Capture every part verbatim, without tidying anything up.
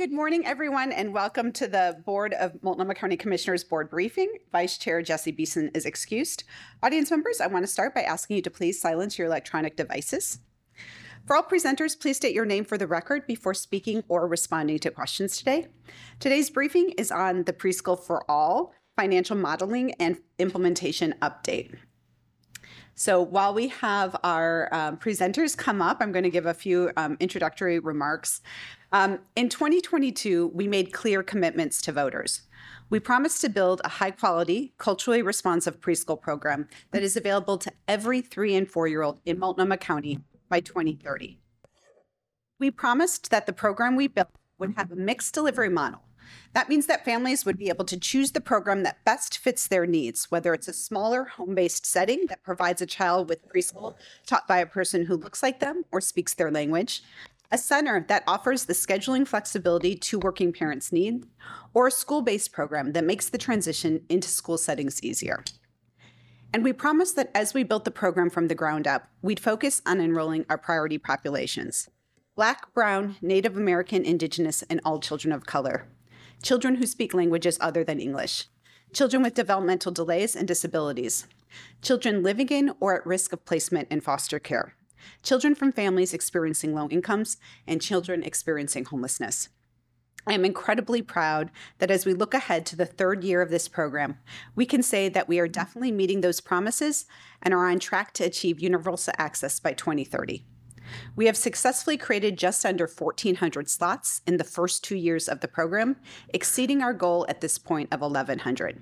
Good morning, everyone, and welcome to the Board of Multnomah County Commissioners Board Briefing. Vice Chair Jesse Beeson is excused. Audience members, I want to start by asking you to please silence your electronic devices. For all presenters, please state your name for the record before speaking or responding to questions today. Today's briefing is on the Preschool for All Financial Modeling and Implementation Update. So while we have our um, presenters come up, I'm going to give a few um, introductory remarks. Um, in twenty twenty-two, we made clear commitments to voters. We promised to build a high-quality, culturally responsive preschool program that is available to every three- and four-year-old in Multnomah County by twenty thirty. We promised that the program we built would have a mixed delivery model. That means that families would be able to choose the program that best fits their needs, whether it's a smaller home-based setting that provides a child with preschool taught by a person who looks like them or speaks their language, a center that offers the scheduling flexibility to working parents need, or a school-based program that makes the transition into school settings easier. And we promised that as we built the program from the ground up, we'd focus on enrolling our priority populations: Black, Brown, Native American, Indigenous, and all children of color. Children who speak languages other than English, children with developmental delays and disabilities, children living in or at risk of placement in foster care, children from families experiencing low incomes, and children experiencing homelessness. I am incredibly proud that as we look ahead to the third year of this program, we can say that we are definitely meeting those promises and are on track to achieve universal access by twenty thirty. We have successfully created just under fourteen hundred slots in the first two years of the program, exceeding our goal at this point of eleven hundred.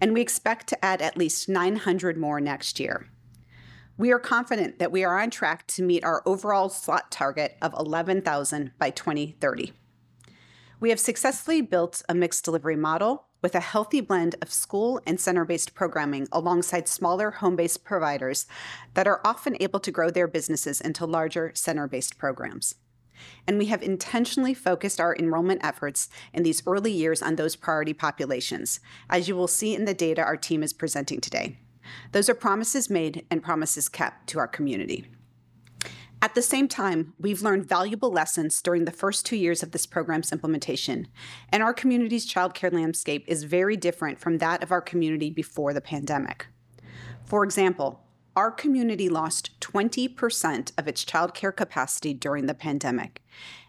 And we expect to add at least nine hundred more next year. We are confident that we are on track to meet our overall slot target of eleven thousand by twenty thirty. We have successfully built a mixed delivery model with a healthy blend of school and center-based programming alongside smaller home-based providers that are often able to grow their businesses into larger center-based programs. And we have intentionally focused our enrollment efforts in these early years on those priority populations, as you will see in the data our team is presenting today. Those are promises made and promises kept to our community. At the same time, we've learned valuable lessons during the first two years of this program's implementation, and our community's childcare landscape is very different from that of our community before the pandemic. For example, our community lost twenty percent of its childcare capacity during the pandemic,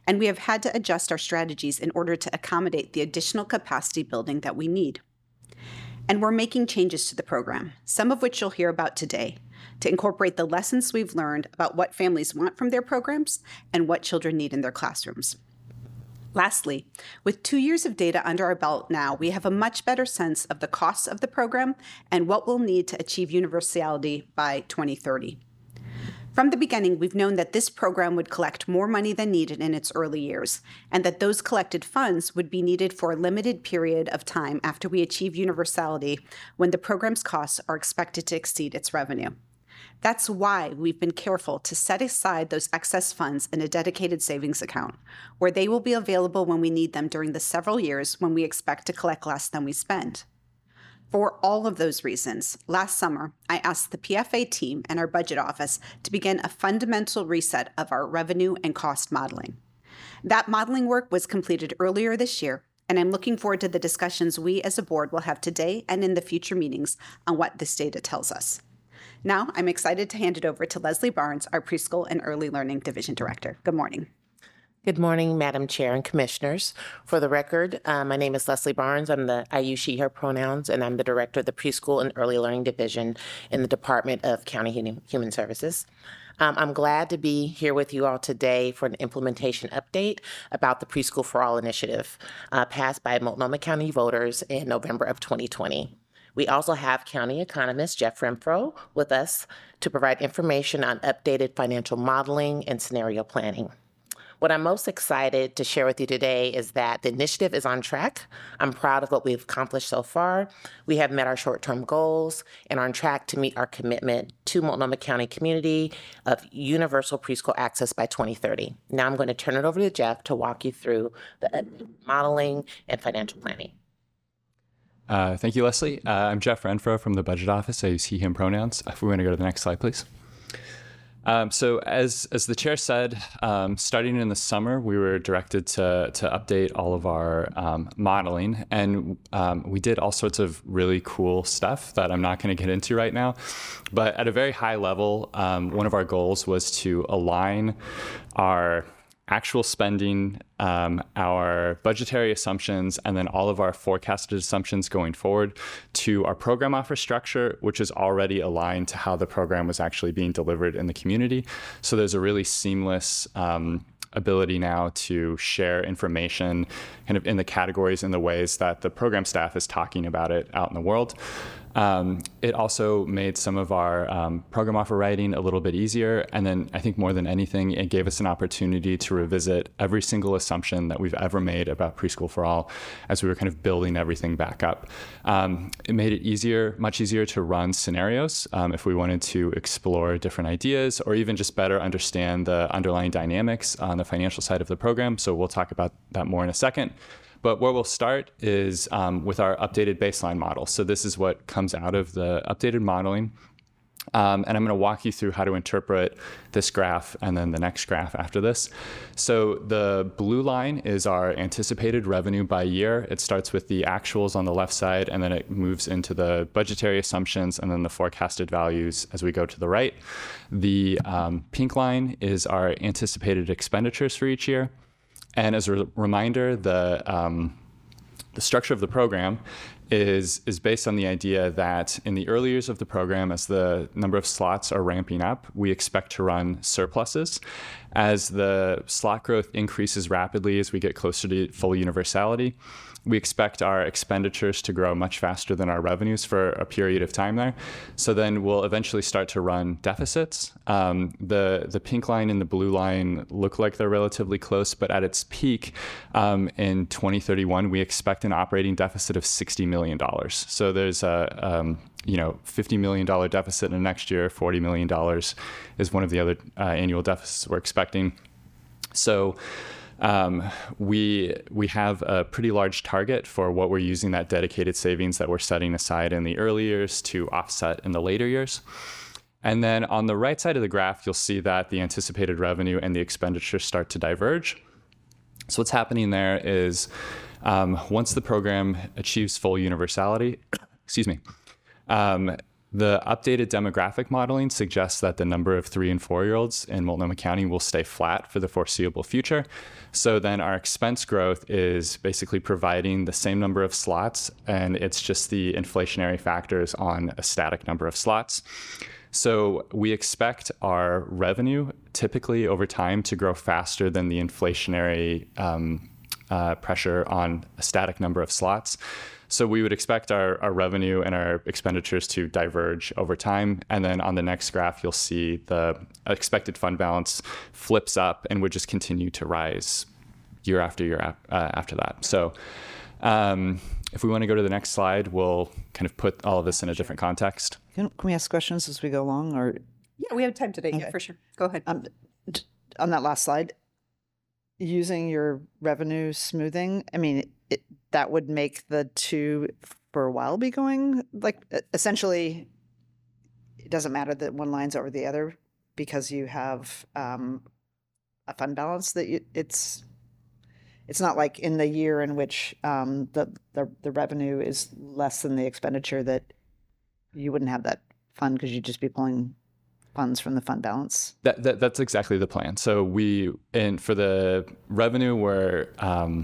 and we have had to adjust our strategies in order to accommodate the additional capacity building that we need. And we're making changes to the program, some of which you'll hear about today, to incorporate the lessons we've learned about what families want from their programs and what children need in their classrooms. Lastly, with two years of data under our belt now, we have a much better sense of the costs of the program and what we'll need to achieve universality by twenty thirty. From the beginning, we've known that this program would collect more money than needed in its early years, and that those collected funds would be needed for a limited period of time after we achieve universality, when the program's costs are expected to exceed its revenue. That's why we've been careful to set aside those excess funds in a dedicated savings account, where they will be available when we need them during the several years when we expect to collect less than we spend. For all of those reasons, last summer, I asked the P F A team and our budget office to begin a fundamental reset of our revenue and cost modeling. That modeling work was completed earlier this year, and I'm looking forward to the discussions we as a board will have today and in the future meetings on what this data tells us. Now, I'm excited to hand it over to Leslie Barnes, our Preschool and Early Learning Division Director. Good morning. Good morning, Madam Chair and Commissioners. For the record, uh, my name is Leslie Barnes. I'm the I, you, she, her pronouns, and I'm the Director of the Preschool and Early Learning Division in the Department of County Human, Human Services. Um, I'm glad to be here with you all today for an implementation update about the Preschool for All initiative uh, passed by Multnomah County voters in November of twenty twenty. We also have County Economist Jeff Renfro with us to provide information on updated financial modeling and scenario planning. What I'm most excited to share with you today is that the initiative is on track. I'm proud of what we've accomplished so far. We have met our short-term goals and are on track to meet our commitment to Multnomah County community of universal preschool access by twenty thirty. Now I'm going to turn it over to Jeff to walk you through the modeling and financial planning. Uh, thank you, Leslie. Uh, I'm Jeff Renfro from the Budget Office. I use he, him pronouns. If we want to go to the next slide, please. Um, so as as the chair said, um, starting in the summer, we were directed to to update all of our um, modeling, and um, we did all sorts of really cool stuff that I'm not going to get into right now. But at a very high level, um, one of our goals was to align our actual spending, um, our budgetary assumptions, and then all of our forecasted assumptions going forward to our program offer structure, which is already aligned to how the program was actually being delivered in the community. So there's a really seamless um, ability now to share information kind of in the categories and the ways that the program staff is talking about it out in the world. Um, it also made some of our um, program offer writing a little bit easier. And then I think more than anything, it gave us an opportunity to revisit every single assumption that we've ever made about Preschool for All as we were kind of building everything back up. Um, it made it easier, much easier to run scenarios um, if we wanted to explore different ideas or even just better understand the underlying dynamics on the financial side of the program. So we'll talk about that more in a second. But where we'll start is um, with our updated baseline model. So this is what comes out of the updated modeling. Um, and I'm going to walk you through how to interpret this graph and then the next graph after this. So the blue line is our anticipated revenue by year. It starts with the actuals on the left side, and then it moves into the budgetary assumptions and then the forecasted values as we go to the right. The um, pink line is our anticipated expenditures for each year. And as a reminder, the um, the structure of the program is is based on the idea that in the early years of the program, as the number of slots are ramping up, we expect to run surpluses. As the slot growth increases rapidly as we get closer to full universality, we expect our expenditures to grow much faster than our revenues for a period of time there. So then we'll eventually start to run deficits. Um, the, the pink line and the blue line look like they're relatively close, but at its peak um, in twenty thirty-one, we expect an operating deficit of sixty million dollars. So there's a um, you know, fifty million dollars deficit in the next year, forty million dollars is one of the other uh, annual deficits we're expecting. So Um, we we have a pretty large target for what we're using that dedicated savings that we're setting aside in the early years to offset in the later years. And then on the right side of the graph, you'll see that the anticipated revenue and the expenditure start to diverge. So what's happening there is um, once the program achieves full universality, excuse me, um, the updated demographic modeling suggests that the number of three and four-year-olds in Multnomah County will stay flat for the foreseeable future. So then our expense growth is basically providing the same number of slots, and it's just the inflationary factors on a static number of slots. So we expect our revenue typically over time to grow faster than the inflationary um, uh, pressure on a static number of slots. So we would expect our, our revenue and our expenditures to diverge over time. And then on the next graph, you'll see the expected fund balance flips up and would just continue to rise year after year uh, after that. So um, if we want to go to the next slide, we'll kind of put all of this in a different context. Can, can we ask questions as we go along? Or yeah, we have time today. Okay. Yeah, for sure. Go ahead. Um, on that last slide, using your revenue smoothing, I mean, it, that would make the two for a while be going, like, essentially it doesn't matter that one line's over the other because you have um, a fund balance that you, it's it's not like in the year in which um, the, the the revenue is less than the expenditure that you wouldn't have that fund because you'd just be pulling funds from the fund balance. That, that that's exactly the plan. So we and for the revenue we're um,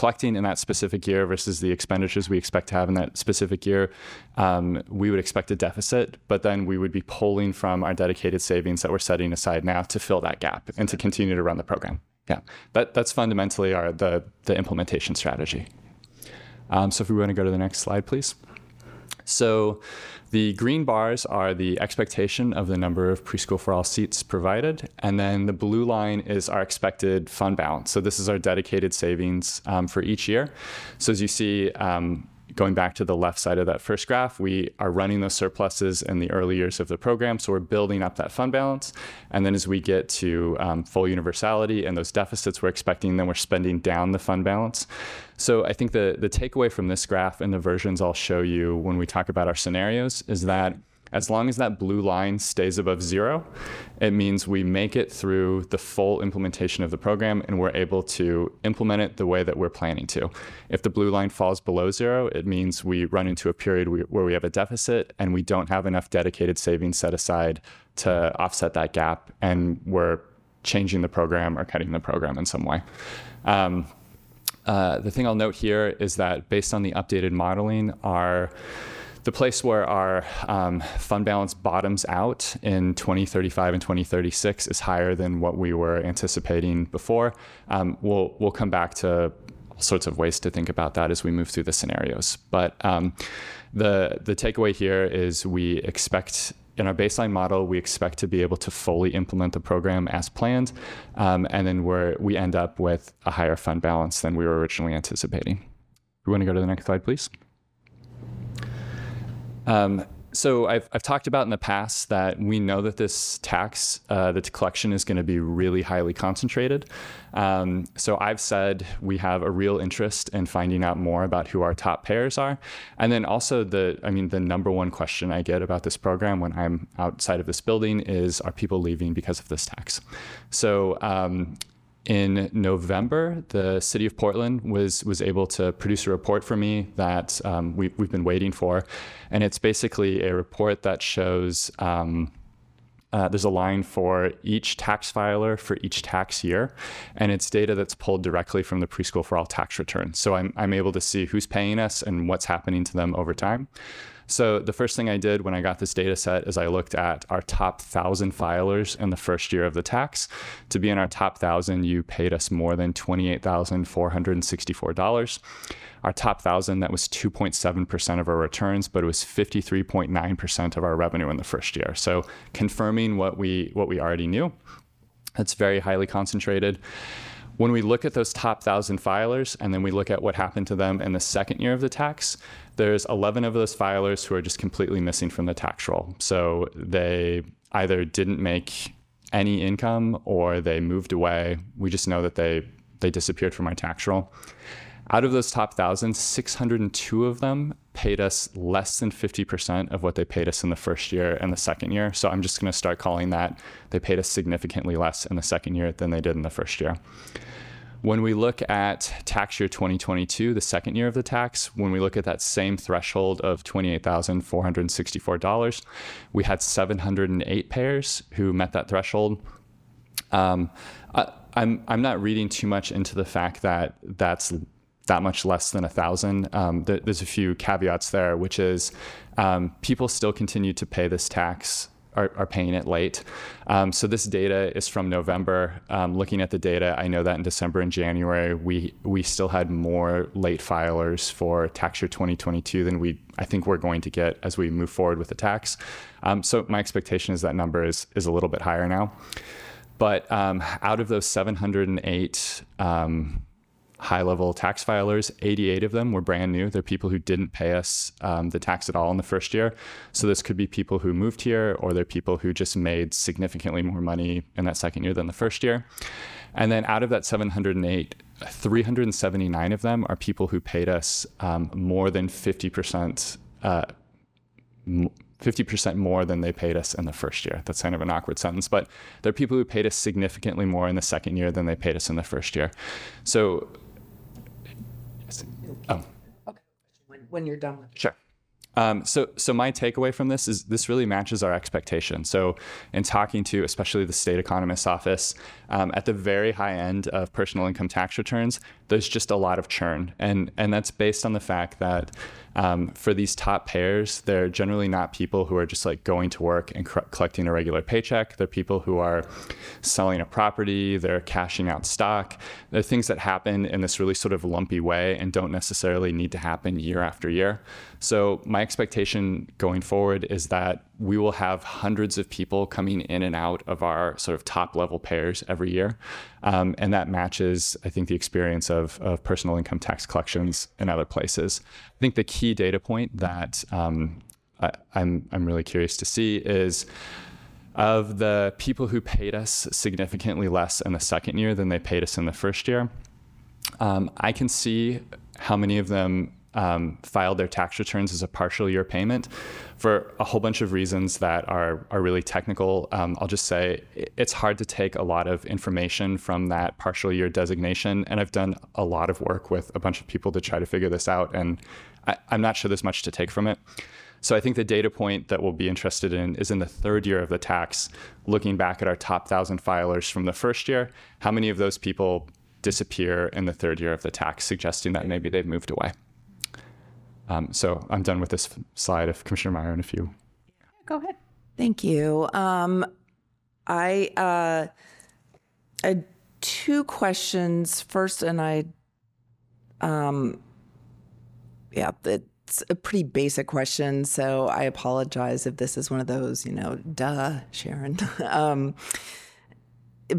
collecting in that specific year versus the expenditures we expect to have in that specific year, um, we would expect a deficit, but then we would be pulling from our dedicated savings that we're setting aside now to fill that gap and to continue to run the program. Yeah, that, that's fundamentally our the, the implementation strategy. Um, so if we want to go to the next slide, please. So the green bars are the expectation of the number of Preschool for All seats provided, and then the blue line is our expected fund balance. So this is our dedicated savings um, for each year. So as you see, um, going back to the left side of that first graph, we are running those surpluses in the early years of the program, so we're building up that fund balance. And then as we get to um, full universality and those deficits we're expecting, then we're spending down the fund balance. So I think the, the takeaway from this graph and the versions I'll show you when we talk about our scenarios is that As long as that blue line stays above zero, it means we make it through the full implementation of the program and we're able to implement it the way that we're planning to. If the blue line falls below zero, it means we run into a period where we have a deficit and we don't have enough dedicated savings set aside to offset that gap, and we're changing the program or cutting the program in some way. Um, uh, the thing I'll note here is that based on the updated modeling, our the place where our um, fund balance bottoms out in twenty thirty-five and twenty thirty-six is higher than what we were anticipating before. Um, we'll we'll come back to all sorts of ways to think about that as we move through the scenarios. But um, the the takeaway here is we expect, in our baseline model, we expect to be able to fully implement the program as planned, um, and then we're, we end up with a higher fund balance than we were originally anticipating. We want to go to the next slide, please. Um, so I've, I've talked about in the past that we know that this tax, uh, the collection is going to be really highly concentrated. Um, so I've said we have a real interest in finding out more about who our top payers are. And then also the, I mean, the number one question I get about this program when I'm outside of this building is, are people leaving because of this tax? So, um, in November, the city of Portland was was able to produce a report for me that um, we, we've been waiting for. And it's basically a report that shows um, uh, there's a line for each tax filer for each tax year. And it's data that's pulled directly from the Preschool for All tax return. So I'm, I'm able to see who's paying us and what's happening to them over time. So the first thing I did when I got this data set is I looked at our top one thousand filers in the first year of the tax. To be in our top one thousand, you paid us more than twenty-eight thousand four hundred sixty-four dollars. Our top one thousand, that was two point seven percent of our returns, but it was fifty-three point nine percent of our revenue in the first year. So confirming what we what we already knew. That's very highly concentrated. When we look at those top one thousand filers and then we look at what happened to them in the second year of the tax, there's eleven of those filers who are just completely missing from the tax roll. So they either didn't make any income or they moved away. We just know that they, they disappeared from our tax roll. Out of those top one thousand, six hundred two of them paid us less than fifty percent of what they paid us in the first year and the second year. So I'm just going to start calling that they paid us significantly less in the second year than they did in the first year. When we look at tax year twenty twenty-two, the second year of the tax, when we look at that same threshold of twenty-eight thousand four hundred sixty-four dollars, we had seven hundred eight payers who met that threshold. Um, I, I'm, I'm not reading too much into the fact that that's that much less than a thousand. Um, th- there's a few caveats there, which is um, people still continue to pay this tax, are, are paying it late. Um, so this data is from November. Um, looking at the data, I know that in December and January, we we still had more late filers for tax year twenty twenty-two than we I think we're going to get as we move forward with the tax. Um, so my expectation is that number is is a little bit higher now. But um, out of those seven hundred eight um, high-level tax filers, eighty-eight of them were brand new. They're people who didn't pay us um, the tax at all in the first year. So this could be people who moved here, or they're people who just made significantly more money in that second year than the first year. And then out of that seven hundred eight, three hundred seventy-nine of them are people who paid us um, more than fifty percent, uh, m- fifty percent more than they paid us in the first year. That's kind of an awkward sentence, but they're people who paid us significantly more in the second year than they paid us in the first year. So Oh. Okay. When, when you're done with it. Sure. Um, so, so my takeaway from this is this really matches our expectation. So in talking to especially the state economist's office, um, at the very high end of personal income tax returns, there's just a lot of churn. And, and that's based on the fact that um, for these top payers, they're generally not people who are just like going to work and co- collecting a regular paycheck. They're people who are selling a property, they're cashing out stock. They're things that happen in this really sort of lumpy way and don't necessarily need to happen year after year. So my expectation going forward is that we will have hundreds of people coming in and out of our sort of top level payers every year. Um, and that matches, I think, the experience of, of personal income tax collections in other places. I think the key data point that um, I, I'm, I'm really curious to see is of the people who paid us significantly less in the second year than they paid us in the first year, um, I can see how many of them um, filed their tax returns as a partial year payment for a whole bunch of reasons that are, are really technical. Um, I'll just say it's hard to take a lot of information from that partial year designation. And I've done a lot of work with a bunch of people to try to figure this out. And I, I'm not sure there's much to take from it. So I think the data point that we'll be interested in is in the third year of the tax, looking back at our top one thousand filers from the first year, how many of those people disappear in the third year of the tax, suggesting that maybe they've moved away. Um, so I'm done with this slide, if Commissioner Meyer, and if you... Go ahead. Thank you. Um, I uh, had two questions. First, and I... Um, yeah, the... It's a pretty basic question, so I apologize if this is one of those, you know, duh, Sharon. um,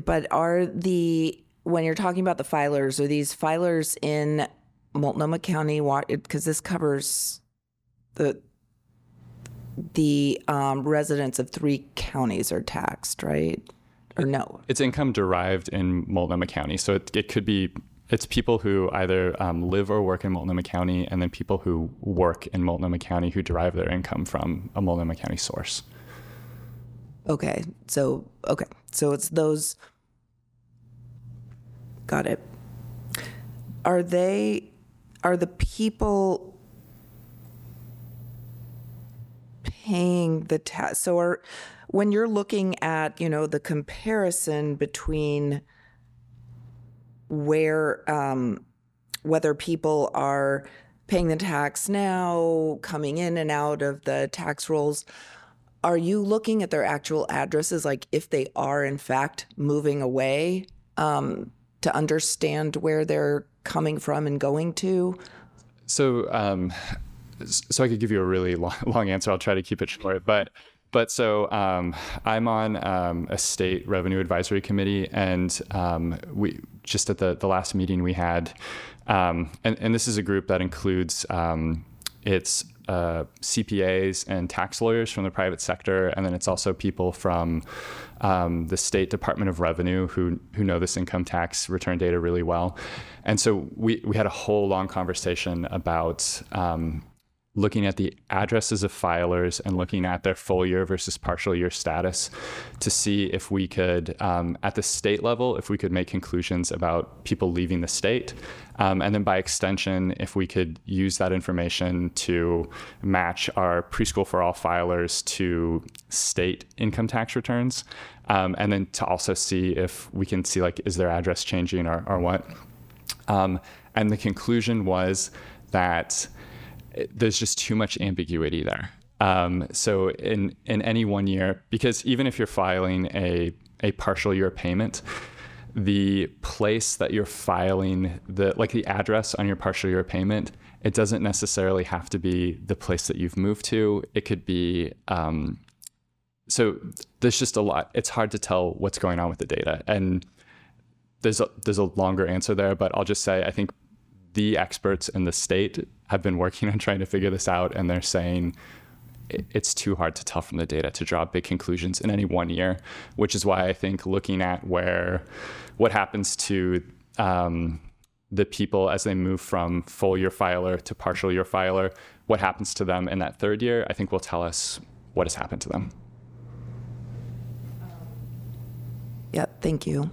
but are the, when you're talking about the filers, are these filers in Multnomah County? Because this covers the the um, residents of three counties are taxed, right? Or no? It's income derived in Multnomah County, so it, it could be... It's people who either um, live or work in Multnomah County, and then people who work in Multnomah County who derive their income from a Multnomah County source. Okay, so okay, so it's those. Got it. Are they? Are the people paying the tax? So, are when you're looking at, you know, the comparison between where, um, whether people are paying the tax now, coming in and out of the tax rolls, are you looking at their actual addresses, like if they are in fact moving away, um, to understand where they're coming from and going to? So, um, so I could give you a really long, long answer. I'll try to keep it short, but But so um, I'm on um, a state revenue advisory committee, and um, we just at the, the last meeting we had, um, and, and this is a group that includes um, it's uh, C P As and tax lawyers from the private sector, and then it's also people from um, the State Department of Revenue who who know this income tax return data really well. And so we, we had a whole long conversation about um, looking at the addresses of filers and looking at their full year versus partial year status to see if we could, um, at the state level, if we could make conclusions about people leaving the state. Um, and then by extension, if we could use that information to match our Preschool for All filers to state income tax returns. Um, and then to also see if we can see, like, is their address changing or, or what? Um, and the conclusion was that there's just too much ambiguity there. Um, so in in any one year, because even if you're filing a, a partial year payment, the place that you're filing, the like the address on your partial year payment, it doesn't necessarily have to be the place that you've moved to. It could be, um, so there's just a lot. It's hard to tell what's going on with the data. And there's a, there's a longer answer there, but I'll just say I think the experts in the state have been working on trying to figure this out, and they're saying it's too hard to tell from the data to draw big conclusions in any one year, which is why I think looking at where what happens to um, the people as they move from full year filer to partial year filer, what happens to them in that third year, I think will tell us what has happened to them. Yeah, thank you.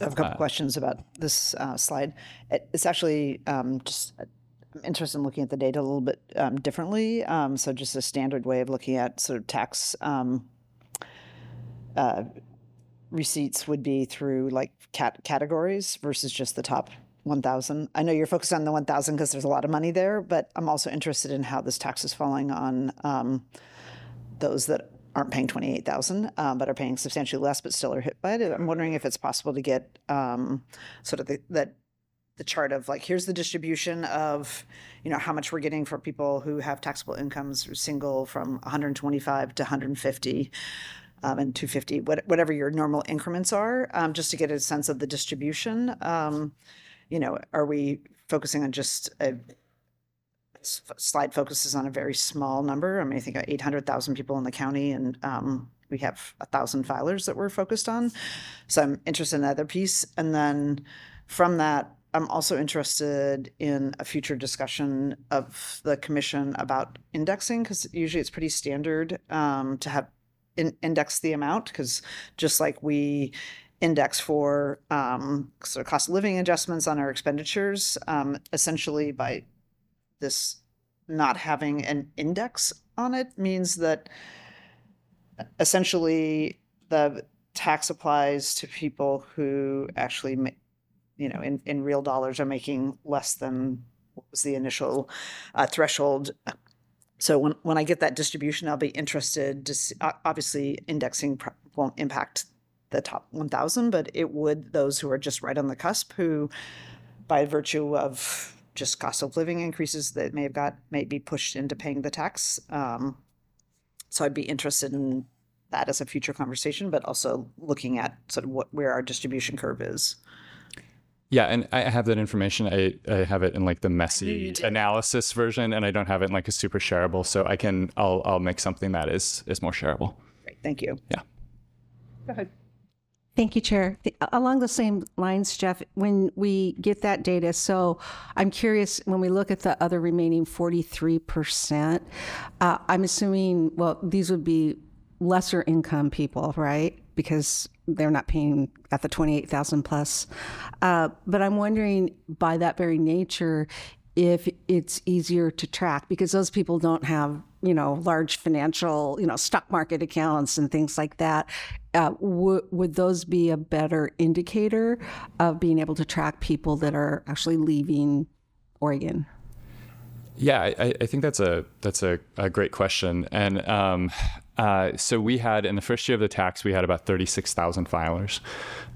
I have a couple uh, questions about this uh, slide. It, it's actually um, just, I'm interested in looking at the data a little bit um, differently. Um, so just a standard way of looking at sort of tax um, uh, receipts would be through like cat- categories versus just the top one thousand. I know you're focused on the one thousand because there's a lot of money there, but I'm also interested in how this tax is falling on um, those that aren't paying twenty-eight thousand dollars, um, but are paying substantially less, but still are hit by it. I'm wondering if it's possible to get um, sort of the, that the chart of like, here's the distribution of, you know, how much we're getting for people who have taxable incomes, single from one hundred twenty-five to one hundred fifty um, and two hundred fifty, what, whatever your normal increments are, um, just to get a sense of the distribution. Um, you know, are we focusing on just a slide focuses on a very small number. I mean, I think eight hundred thousand people in the county, and um, we have one thousand filers that we're focused on. So I'm interested in that other piece. And then from that, I'm also interested in a future discussion of the commission about indexing, because usually it's pretty standard um, to have in- index the amount, because just like we index for um, sort of cost of living adjustments on our expenditures, um, essentially by this not having an index on it means that essentially the tax applies to people who actually ma- you know, in, in real dollars are making less than what was the initial uh, threshold. So when, when I get that distribution, I'll be interested to see, obviously indexing won't impact the top one thousand, but it would those who are just right on the cusp, who by virtue of just cost of living increases that may have got, may be pushed into paying the tax. Um, so I'd be interested in that as a future conversation, but also looking at sort of what, where our distribution curve is. Yeah, and I have that information. I, I have it in like the messy analysis version, and I don't have it in like a super shareable. So I can I'll I'll make something that is is more shareable. Great, thank you. Yeah. Go ahead. Thank you, Chair. The, along the same lines, Jeff, when we get that data, so I'm curious, when we look at the other remaining forty-three percent, uh, I'm assuming, well, these would be lesser income people, right? Because they're not paying at the twenty-eight thousand plus. Uh, but I'm wondering, by that very nature, if it's easier to track, because those people don't have, you know, large financial, you know, stock market accounts and things like that. Uh, w- would those be a better indicator of being able to track people that are actually leaving Oregon? Yeah, I, I think that's a that's a, a great question. And um, uh, so we had, in the first year of the tax, we had about thirty-six thousand filers.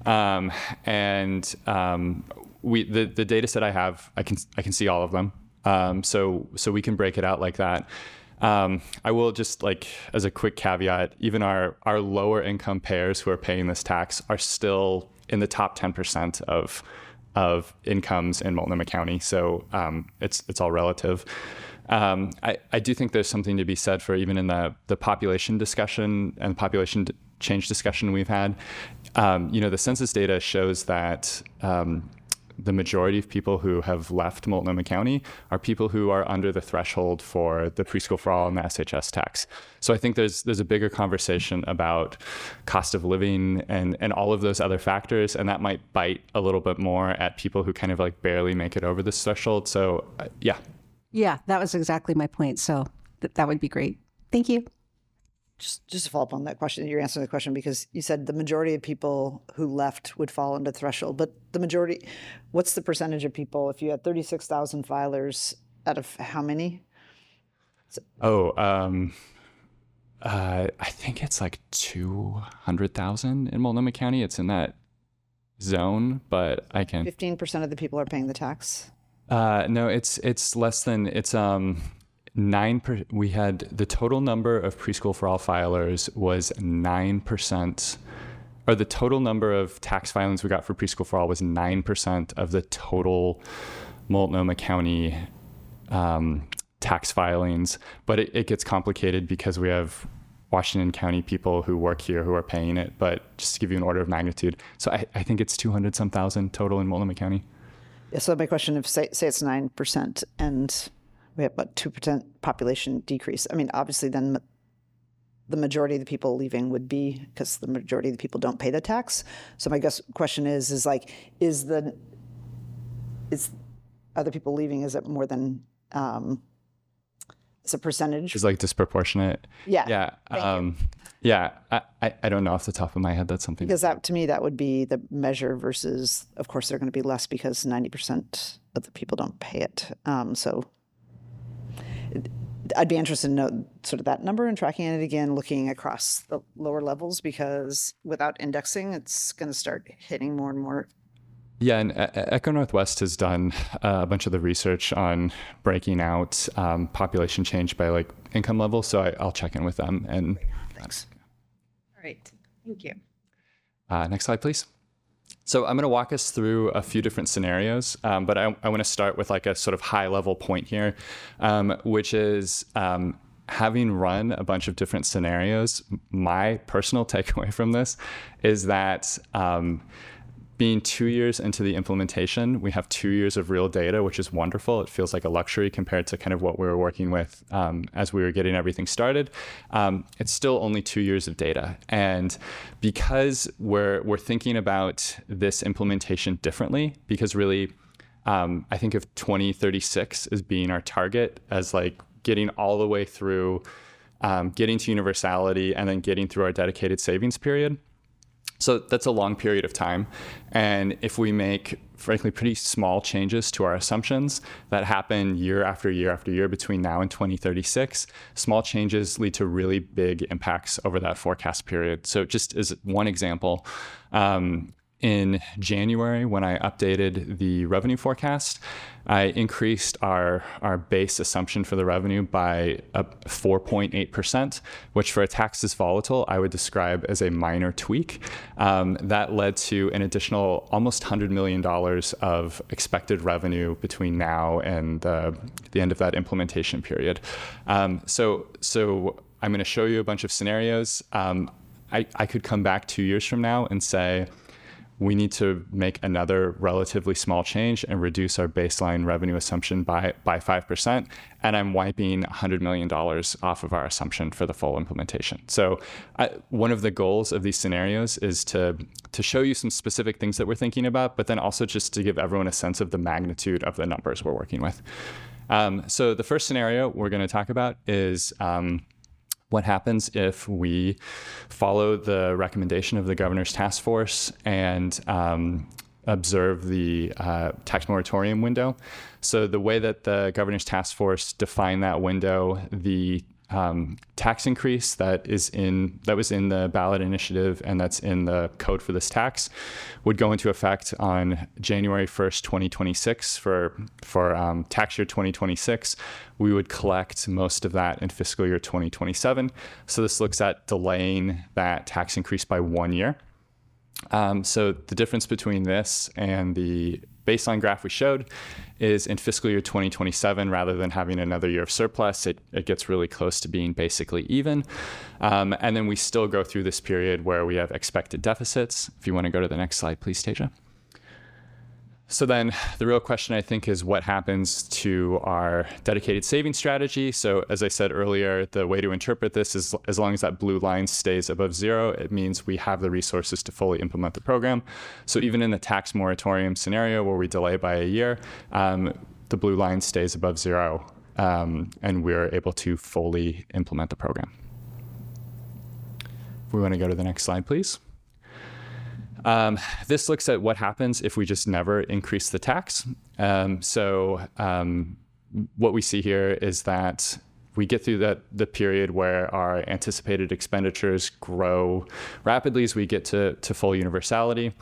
Um, and um, we the, the data set I have, I can I can see all of them. Um, so so we can break it out like that. Um, I will just, like, as a quick caveat, even our, our lower income payers who are paying this tax are still in the top ten percent of of incomes in Multnomah County. So um, it's it's all relative. Um, I, I do think there's something to be said for, even in the, the population discussion and population d- change discussion we've had, um, you know, the census data shows that um, the majority of people who have left Multnomah County are people who are under the threshold for the Preschool for All and the S H S tax. So I think there's there's a bigger conversation about cost of living and, and all of those other factors, and that might bite a little bit more at people who kind of like barely make it over this threshold. So uh, yeah. Yeah, that was exactly my point. So th- that would be great. Thank you. Just just to follow up on that question, you're answering the question, because you said the majority of people who left would fall under threshold, but the majority, what's the percentage of people? If you had thirty-six thousand filers, out of how many? Oh, um, uh, I think it's like two hundred thousand in Multnomah County. It's in that zone, but I can... fifteen percent of the people are paying the tax? Uh, no, it's it's less than, it's... um. Nine per, we had the total number of Preschool for All filers was nine percent, or the total number of tax filings we got for Preschool for All was nine percent of the total Multnomah County um, tax filings. But it, it gets complicated because we have Washington County people who work here who are paying it. But just to give you an order of magnitude, so I, I think it's two hundred some thousand total in Multnomah County. Yeah. So my question: if say say it's nine percent and we have about two percent population decrease. I mean, obviously then ma- the majority of the people leaving would be, because the majority of the people don't pay the tax. So my guess question is, is like, is the, is other people leaving, is it more than, um, it's a percentage? It's like disproportionate. Yeah. Yeah. Um, yeah. I, I, I don't know off the top of my head. That's something. Because that, to me, that would be the measure versus, of course, they're going to be less because ninety percent of the people don't pay it. Um, so. I'd be interested to know sort of that number and tracking it again, looking across the lower levels, because without indexing, it's going to start hitting more and more. Yeah, and Echo Northwest has done a bunch of the research on breaking out um, population change by like income level. So I, I'll check in with them. And thanks. All right, thank you. Uh, next slide, please. So I'm going to walk us through a few different scenarios, um, but I, I want to start with like a sort of high level point here, um, which is um, having run a bunch of different scenarios. My personal takeaway from this is that um, being two years into the implementation, we have two years of real data, which is wonderful. It feels like a luxury compared to kind of what we were working with um, as we were getting everything started. Um, it's still only two years of data. And because we're we're thinking about this implementation differently, because really, um, I think of twenty thirty-six as being our target, as like getting all the way through, um, getting to universality, and then getting through our dedicated savings period. So that's a long period of time. And if we make, frankly, pretty small changes to our assumptions that happen year after year after year between now and twenty thirty-six, small changes lead to really big impacts over that forecast period. So just as one example, um, in January, when I updated the revenue forecast, I increased our, our base assumption for the revenue by four point eight percent, which for a tax is volatile, I would describe as a minor tweak. Um, that led to an additional almost one hundred million dollars of expected revenue between now and uh, the end of that implementation period. Um, so, so I'm going to show you a bunch of scenarios. Um, I, I could come back two years from now and say, we need to make another relatively small change and reduce our baseline revenue assumption by by five percent. And I'm wiping one hundred million dollars off of our assumption for the full implementation. So I, one of the goals of these scenarios is to, to show you some specific things that we're thinking about, but then also just to give everyone a sense of the magnitude of the numbers we're working with. Um, so the first scenario we're going to talk about is um, what happens if we follow the recommendation of the governor's task force and um, observe the uh, tax moratorium window. So the way that the governor's task force defined that window, the um, tax increase that is in that was in the ballot initiative and that's in the code for this tax would go into effect on January first, twenty twenty-six. For for um, tax year twenty twenty-six, we would collect most of that in fiscal year twenty twenty-seven. So this looks at delaying that tax increase by one year. Um, so the difference between this and the baseline graph we showed is in fiscal year twenty twenty-seven, rather than having another year of surplus, it, it gets really close to being basically even. Um, and then we still go through this period where we have expected deficits. If you want to go to the next slide, please, Teja. So then the real question, I think, is what happens to our dedicated savings strategy. So as I said earlier, the way to interpret this is as long as that blue line stays above zero, it means we have the resources to fully implement the program. So even in the tax moratorium scenario where we delay by a year, um, the blue line stays above zero, um, and we're able to fully implement the program. If we want to go to the next slide, please. Um, this looks at what happens if we just never increase the tax. Um, so um, what we see here is that we get through that the period where our anticipated expenditures grow rapidly as we get to, to full universality.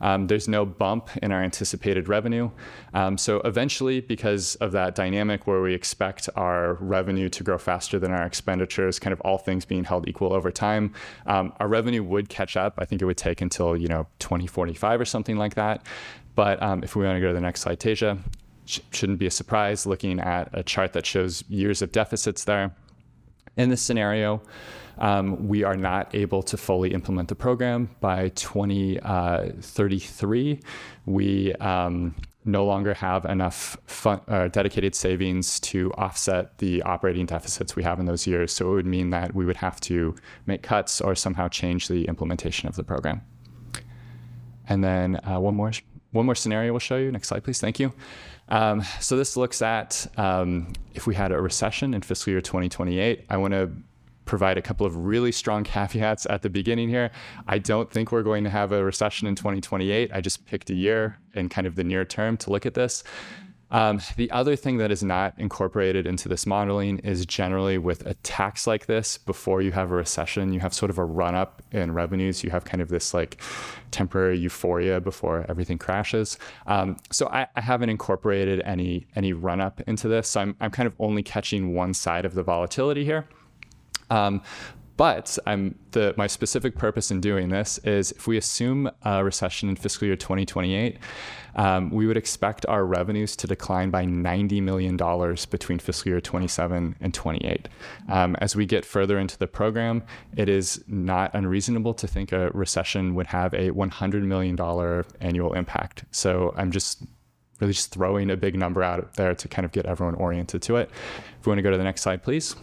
Um, there's no bump in our anticipated revenue. Um, so eventually, because of that dynamic where we expect our revenue to grow faster than our expenditures, kind of all things being held equal over time, um, our revenue would catch up. I think it would take until, you know, twenty forty-five or something like that. But um, if we want to go to the next slide, Teja, sh- shouldn't be a surprise looking at a chart that shows years of deficits there. In this scenario, um, we are not able to fully implement the program. By twenty thirty-three, we um, no longer have enough fun, uh, dedicated savings to offset the operating deficits we have in those years. So it would mean that we would have to make cuts or somehow change the implementation of the program. And then uh, one more one more scenario we'll show you. Next slide, please. Thank you. Um, so this looks at um, if we had a recession in fiscal year twenty twenty-eight. I want to provide a couple of really strong caveats at the beginning here. I don't think we're going to have a recession in twenty twenty-eight. I just picked a year and kind of the near term to look at this. Um, the other thing that is not incorporated into this modeling is generally with a tax like this, before you have a recession, you have sort of a run up in revenues. You have kind of this like temporary euphoria before everything crashes. Um, so I, I haven't incorporated any any run up into this. So I'm, I'm kind of only catching one side of the volatility here. Um, But I'm the my specific purpose in doing this is if we assume a recession in fiscal year twenty twenty-eight, um, we would expect our revenues to decline by ninety million dollars between fiscal year twenty-seven and twenty-eight. Um, as we get further into the program, it is not unreasonable to think a recession would have a one hundred million dollars annual impact. So I'm just really just throwing a big number out there to kind of get everyone oriented to it. If we want to go to the next slide, please.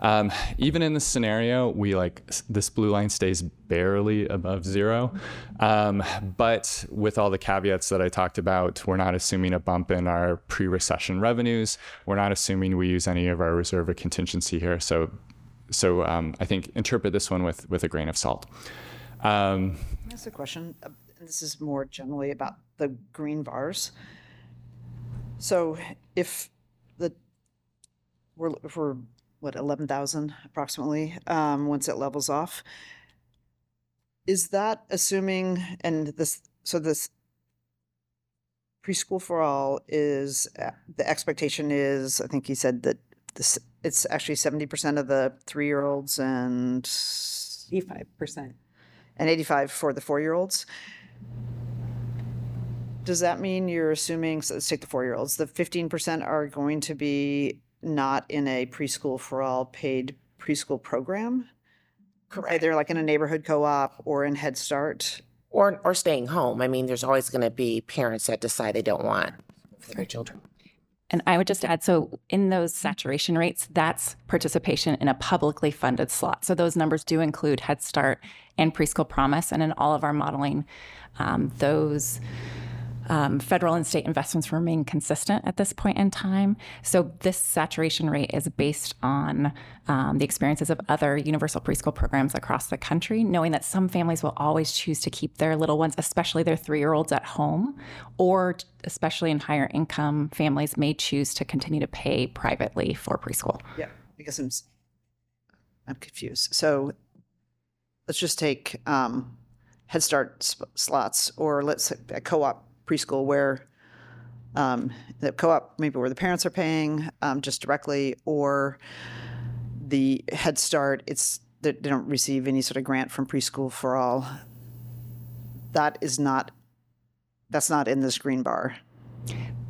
Um, even in this scenario, we like this blue line stays barely above zero. Um, but with all the caveats that I talked about, we're not assuming a bump in our pre-recession revenues. We're not assuming we use any of our reserve or contingency here. So, so um, I think interpret this one with, with a grain of salt. Um, That's a question. This is more generally about the green bars. So if the we're, if we're what, eleven thousand approximately, um, once it levels off. Is that assuming, and this, so this preschool for all is, uh, the expectation is, I think he said that this, it's actually seventy percent of the three-year-olds and... eighty-five percent. And eighty-five for the four-year-olds. Does that mean you're assuming, so let's take the four-year-olds, the fifteen percent are going to be not in a preschool for all paid preschool program? Correct. Either like in a neighborhood co-op or in Head Start? Or or staying home. I mean, there's always going to be parents that decide they don't want their children. And I would just add, so in those saturation rates, that's participation in a publicly funded slot. So those numbers do include Head Start and Preschool Promise. And in all of our modeling, um, those... Um, federal and state investments remain consistent at this point in time. So this saturation rate is based on um, the experiences of other universal preschool programs across the country, knowing that some families will always choose to keep their little ones, especially their three-year-olds, at home, or especially in higher income families may choose to continue to pay privately for preschool. Yeah, because I'm, I'm confused. So let's just take um, Head Start sp- slots or let's a co-op preschool where um, the co-op, maybe where the parents are paying um, just directly, or the Head Start, it's they don't receive any sort of grant from Preschool for All. That is not, that's not in this green bar.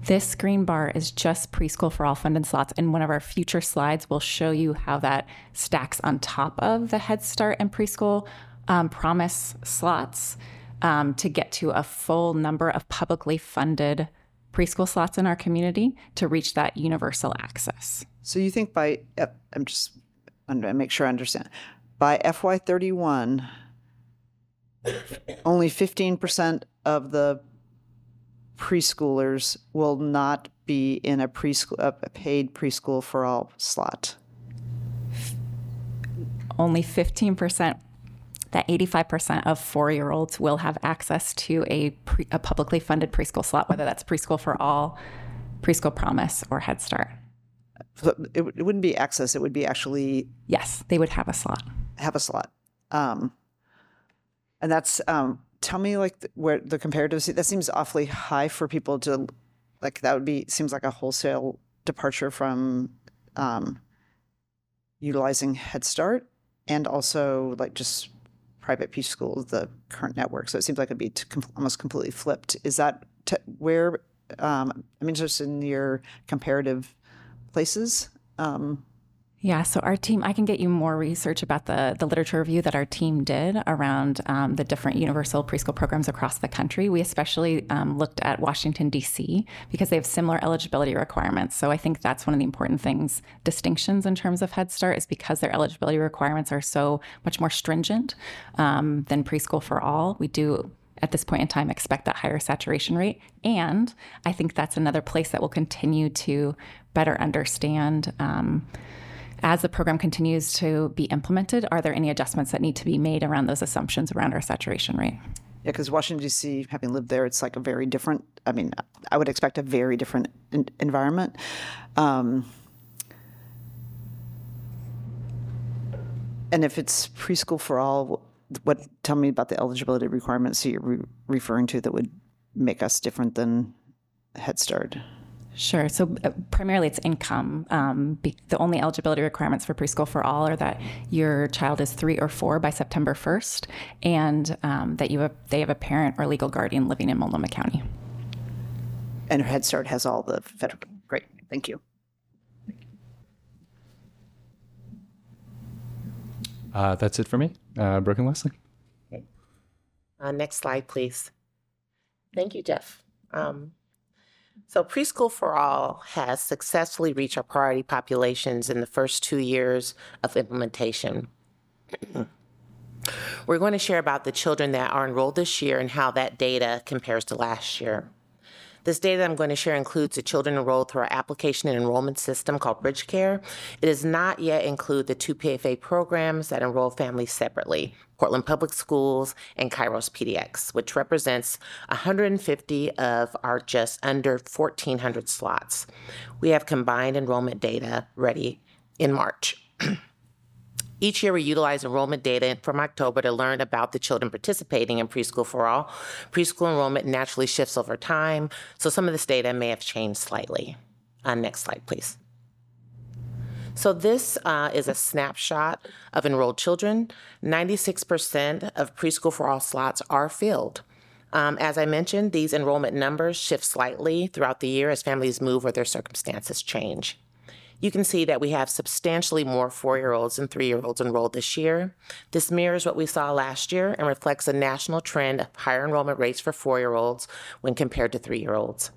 This green bar is just Preschool for All funded slots, and one of our future slides will show you how that stacks on top of the Head Start and Preschool um, Promise slots. Um, to get to a full number of publicly funded preschool slots in our community to reach that universal access. So you think by, I'm just, I'm going to make sure I understand, by F Y thirty-one, only fifteen percent of the preschoolers will not be in a preschool, a paid preschool for all slot. Only fifteen percent. That eighty-five percent of four-year-olds will have access to a, pre, a publicly funded preschool slot, whether that's Preschool for All, Preschool Promise, or Head Start. So it, it wouldn't be access. It would be actually... Yes, they would have a slot. Have a slot. Um, and that's... Um, tell me, like, the, where the comparative... That seems awfully high for people to... Like, that would be... Seems like a wholesale departure from um, utilizing Head Start and also, like, just... private preschool, the current network. So it seems like it'd be com- almost completely flipped. Is that t- where, um, I'm interested in your comparative places. Um, yeah, so our team, I can get you more research about the, the literature review that our team did around um, the different universal preschool programs across the country. We especially um, looked at Washington, D C, because they have similar eligibility requirements. So I think that's one of the important things, distinctions in terms of Head Start, is because their eligibility requirements are so much more stringent um, than Preschool for All. We do, at this point in time, expect that higher saturation rate. And I think that's another place that will continue to better understand um as the program continues to be implemented, are there any adjustments that need to be made around those assumptions around our saturation rate? Yeah, because Washington, D C, having lived there, it's like a very different, I mean, I would expect a very different in- environment. Um, and if it's Preschool for All, what? Tell me about the eligibility requirements that you're re- referring to that would make us different than Head Start. Sure. So uh, primarily it's income. Um, be, the only eligibility requirements for Preschool for All are that your child is three or four by September first, and um, that you have, they have a parent or legal guardian living in Multnomah County. And Head Start has all the federal. Great. Thank you. Uh, that's it for me. Uh, Brooke and Leslie. Uh, next slide, please. Thank you, Jeff. Um, So Preschool for All has successfully reached our priority populations in the first two years of implementation. We're going to share about the children that are enrolled this year and how that data compares to last year. This data I'm going to share includes the children enrolled through our application and enrollment system called BridgeCare. It does not yet include the two P F A programs that enroll families separately, Portland Public Schools and Kairos P D X, which represents one hundred fifty of our just under fourteen hundred slots. We have combined enrollment data ready in March. Each year, we utilize enrollment data from October to learn about the children participating in Preschool for All. Preschool enrollment naturally shifts over time, so some of this data may have changed slightly. Uh, next slide, please. So this uh, is a snapshot of enrolled children. ninety-six percent of Preschool for All slots are filled. Um, as I mentioned, these enrollment numbers shift slightly throughout the year as families move or their circumstances change. You can see that we have substantially more four-year-olds and three-year-olds enrolled this year. This mirrors what we saw last year and reflects a national trend of higher enrollment rates for four-year-olds when compared to three-year-olds.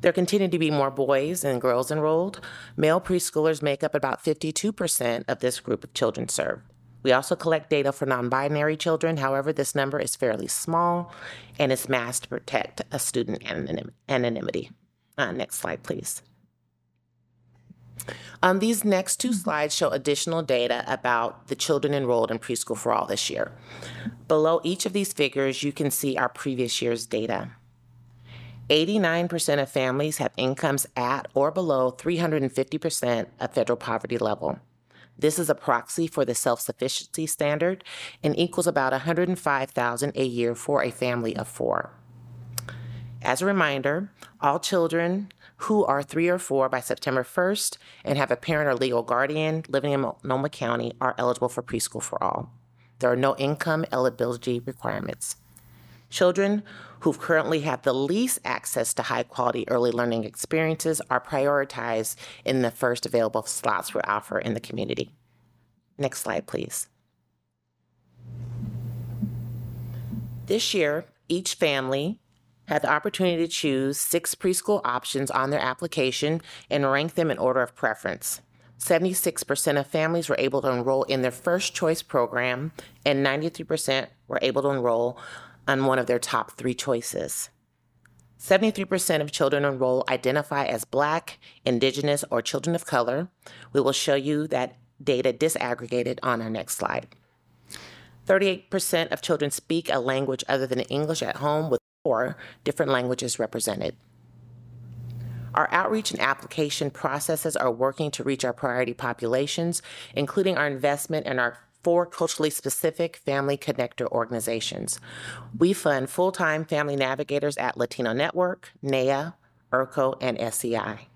There continue to be more boys and girls enrolled. Male preschoolers make up about fifty-two percent of this group of children served. We also collect data for non-binary children. However, this number is fairly small and is masked to protect a student anonymity. Uh, next slide, please. Um, these next two slides show additional data about the children enrolled in Preschool for All this year. Below each of these figures, you can see our previous year's data. eighty-nine percent of families have incomes at or below three hundred fifty percent of federal poverty level. This is a proxy for the self-sufficiency standard and equals about one hundred five thousand dollars a year for a family of four. As a reminder, all children who are three or four by September first and have a parent or legal guardian living in Multnomah County are eligible for Preschool for All. There are no income eligibility requirements. Children who currently have the least access to high-quality early learning experiences are prioritized in the first available slots we offer in the community. Next slide, please. This year, each family had the opportunity to choose six preschool options on their application and rank them in order of preference. seventy-six percent of families were able to enroll in their first choice program, and ninety-three percent were able to enroll on one of their top three choices. seventy-three percent of children enrolled identify as Black, Indigenous, or children of color. We will show you that data disaggregated on our next slide. thirty-eight percent of children speak a language other than English at home, with or different languages represented. Our outreach and application processes are working to reach our priority populations, including our investment in our four culturally specific family connector organizations. We fund full-time family navigators at Latino Network, N E A, I R C O, and S E I.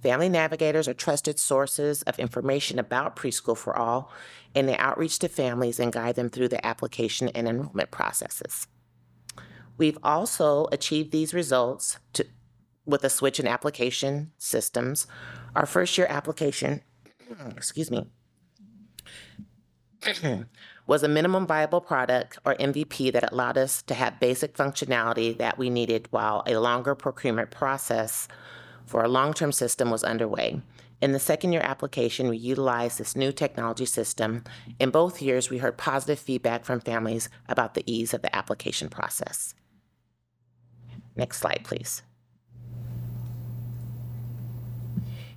Family navigators are trusted sources of information about Preschool for All, and they outreach to families and guide them through the application and enrollment processes. We've also achieved these results to, with a switch in application systems. Our first year application, excuse me, was a minimum viable product or M V P that allowed us to have basic functionality that we needed while a longer procurement process for a long-term system was underway. In the second year application, we utilized this new technology system. In both years, we heard positive feedback from families about the ease of the application process. Next slide, please.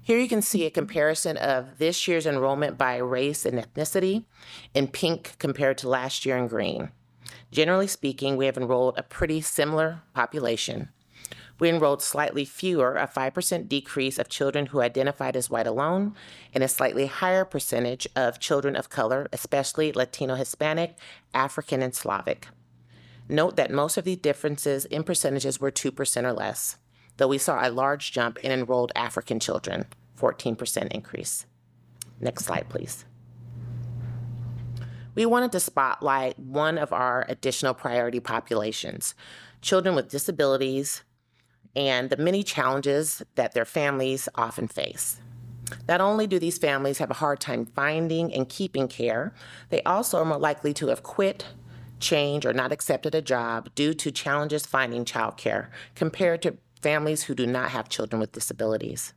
Here you can see a comparison of this year's enrollment by race and ethnicity in pink compared to last year in green. Generally speaking, we have enrolled a pretty similar population. We enrolled slightly fewer, a five percent decrease of children who identified as white alone, and a slightly higher percentage of children of color, especially Latino, Hispanic, African, and Slavic. Note that most of these differences in percentages were two percent or less. though we saw a large jump in enrolled African children, fourteen percent increase. Next slide, please. We wanted to spotlight one of our additional priority populations, children with disabilities, and the many challenges that their families often face. Not only do these families have a hard time finding and keeping care, they also are more likely to have quit, changed, or not accepted a job due to challenges finding childcare compared to families who do not have children with disabilities.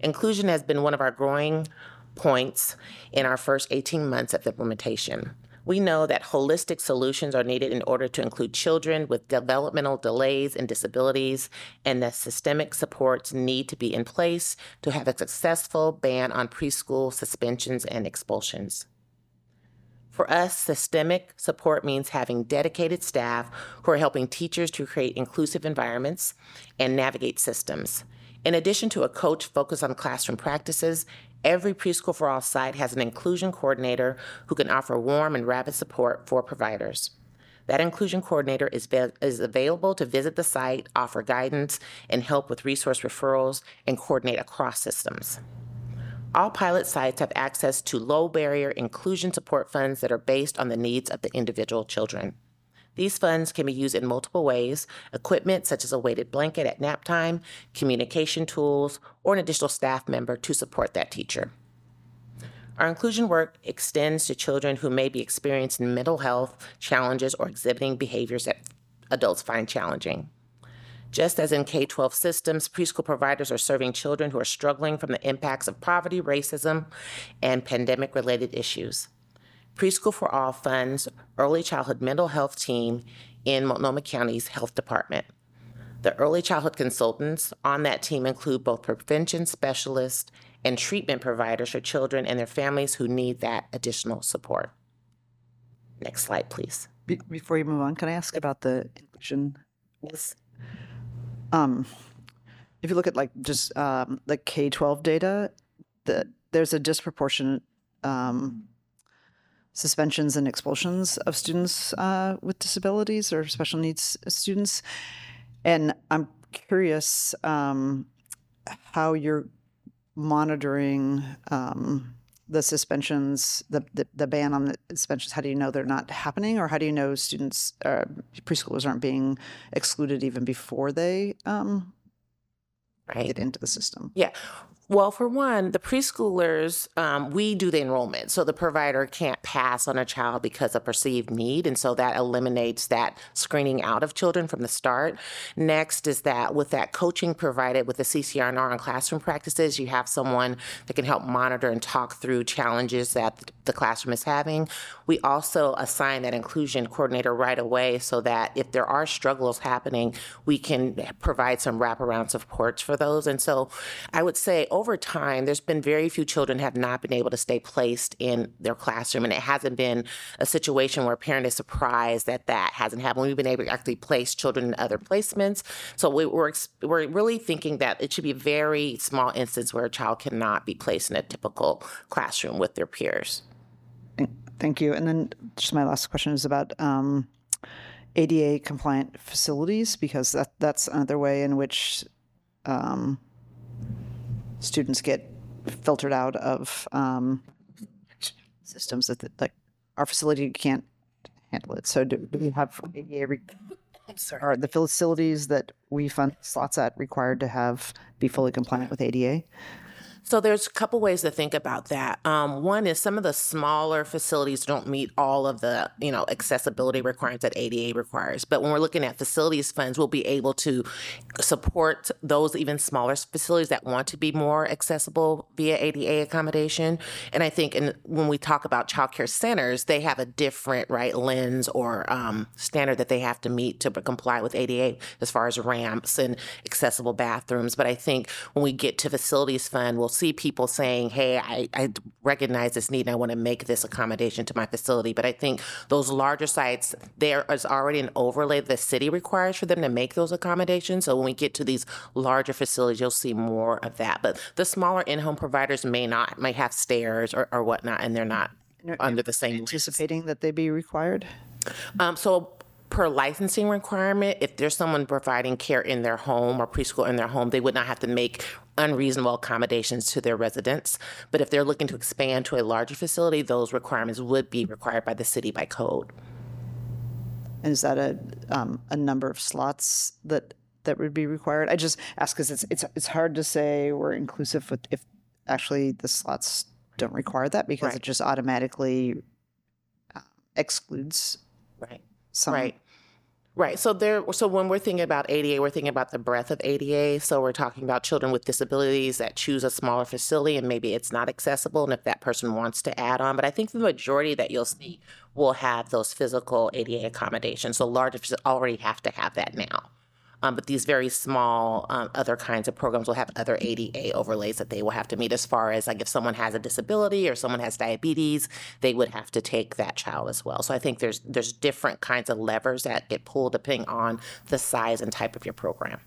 Inclusion has been one of our growing points in our first eighteen months of implementation. We know that holistic solutions are needed in order to include children with developmental delays and disabilities, and that systemic supports need to be in place to have a successful ban on preschool suspensions and expulsions. For us, systemic support means having dedicated staff who are helping teachers to create inclusive environments and navigate systems. In addition to a coach focused on classroom practices, every Preschool for All site has an inclusion coordinator who can offer warm and rapid support for providers. That inclusion coordinator is, ve- is available to visit the site, offer guidance, and help with resource referrals, and coordinate across systems. All pilot sites have access to low-barrier inclusion support funds that are based on the needs of the individual children. These funds can be used in multiple ways: equipment such as a weighted blanket at nap time, communication tools, or an additional staff member to support that teacher. Our inclusion work extends to children who may be experiencing mental health challenges or exhibiting behaviors that adults find challenging. Just as in K through twelve systems, preschool providers are serving children who are struggling from the impacts of poverty, racism, and pandemic-related issues. Preschool for All funds Early Childhood Mental Health Team in Multnomah County's Health Department. The early childhood consultants on that team include both prevention specialists and treatment providers for children and their families who need that additional support. Next slide, please. Be- before you move on, can I ask about the inclusion? Yes. Um, if you look at like just um, the K through twelve data, the, there's a disproportionate um, suspensions and expulsions of students uh, with disabilities or special needs students. And I'm curious um, how you're monitoring um, the suspensions, the, the the ban on the suspensions. How do you know they're not happening? Or how do you know students, uh, preschoolers aren't being excluded even before they um, right. get into the system? Yeah. Well, for one, the preschoolers, um, we do the enrollment. So the provider can't pass on a child because of perceived need. And so that eliminates that screening out of children from the start. Next is that with that coaching provided with the C C R N R on classroom practices, you have someone that can help monitor and talk through challenges that the classroom is having. We also assign that inclusion coordinator right away so that if there are struggles happening, we can provide some wraparound supports for those. And so I would say over time, there's been very few children have not been able to stay placed in their classroom. And it hasn't been a situation where a parent is surprised that that hasn't happened. We've been able to actually place children in other placements. So we, we're, we're really thinking that it should be a very small instance where a child cannot be placed in a typical classroom with their peers. Thank you. And then just my last question is about um, A D A compliant facilities, because that, that's another way in which um, students get filtered out of um, systems that, the, like, our facility can't handle it. So do, do we have A D A? Re- Are the facilities that we fund slots at required to have be fully compliant with A D A? So there's a couple ways to think about that. Um, one is some of the smaller facilities don't meet all of the, you know, accessibility requirements that A D A requires. But when we're looking at facilities funds, we'll be able to support those even smaller facilities that want to be more accessible via A D A accommodation. And I think in, when we talk about childcare centers, they have a different, right, lens or um, standard that they have to meet to comply with A D A as far as ramps and accessible bathrooms. But I think when we get to facilities fund, we'll see people saying, hey, I, I recognize this need and I want to make this accommodation to my facility. But I think those larger sites, there is already an overlay the city requires for them to make those accommodations. So when we get to these larger facilities, you'll see more of that. But the smaller in-home providers may not, might have stairs or, or whatnot, and they're not and under the same. Anticipating list. That they be required? Um, so per licensing requirement, if there's someone providing care in their home or preschool in their home, they would not have to make unreasonable accommodations to their residents. But if they're looking to expand to a larger facility, those requirements would be required by the city by code. And is that a um, a number of slots that that would be required? I just ask because it's it's it's hard to say we're inclusive with if actually the slots don't require that, because right. it just automatically excludes right. some. Right. Right. So there. So when we're thinking about A D A, we're thinking about the breadth of A D A. So we're talking about children with disabilities that choose a smaller facility and maybe it's not accessible, and if that person wants to add on. But I think the majority that you'll see will have those physical A D A accommodations. So larger already have to have that now. Um, but these very small um, other kinds of programs will have other A D A overlays that they will have to meet, as far as like if someone has a disability or someone has diabetes, they would have to take that child as well. So I think there's there's different kinds of levers that get pulled depending on the size and type of your program.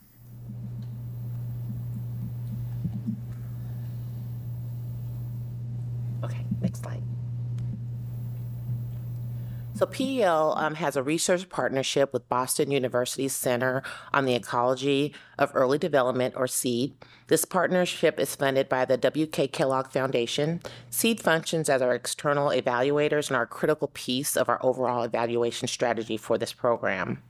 Okay, next slide. So P E L um, has a research partnership with Boston University Center on the Ecology of Early Development, or SEED. This partnership is funded by the W K Kellogg Foundation. SEED functions as our external evaluators and are a critical piece of our overall evaluation strategy for this program.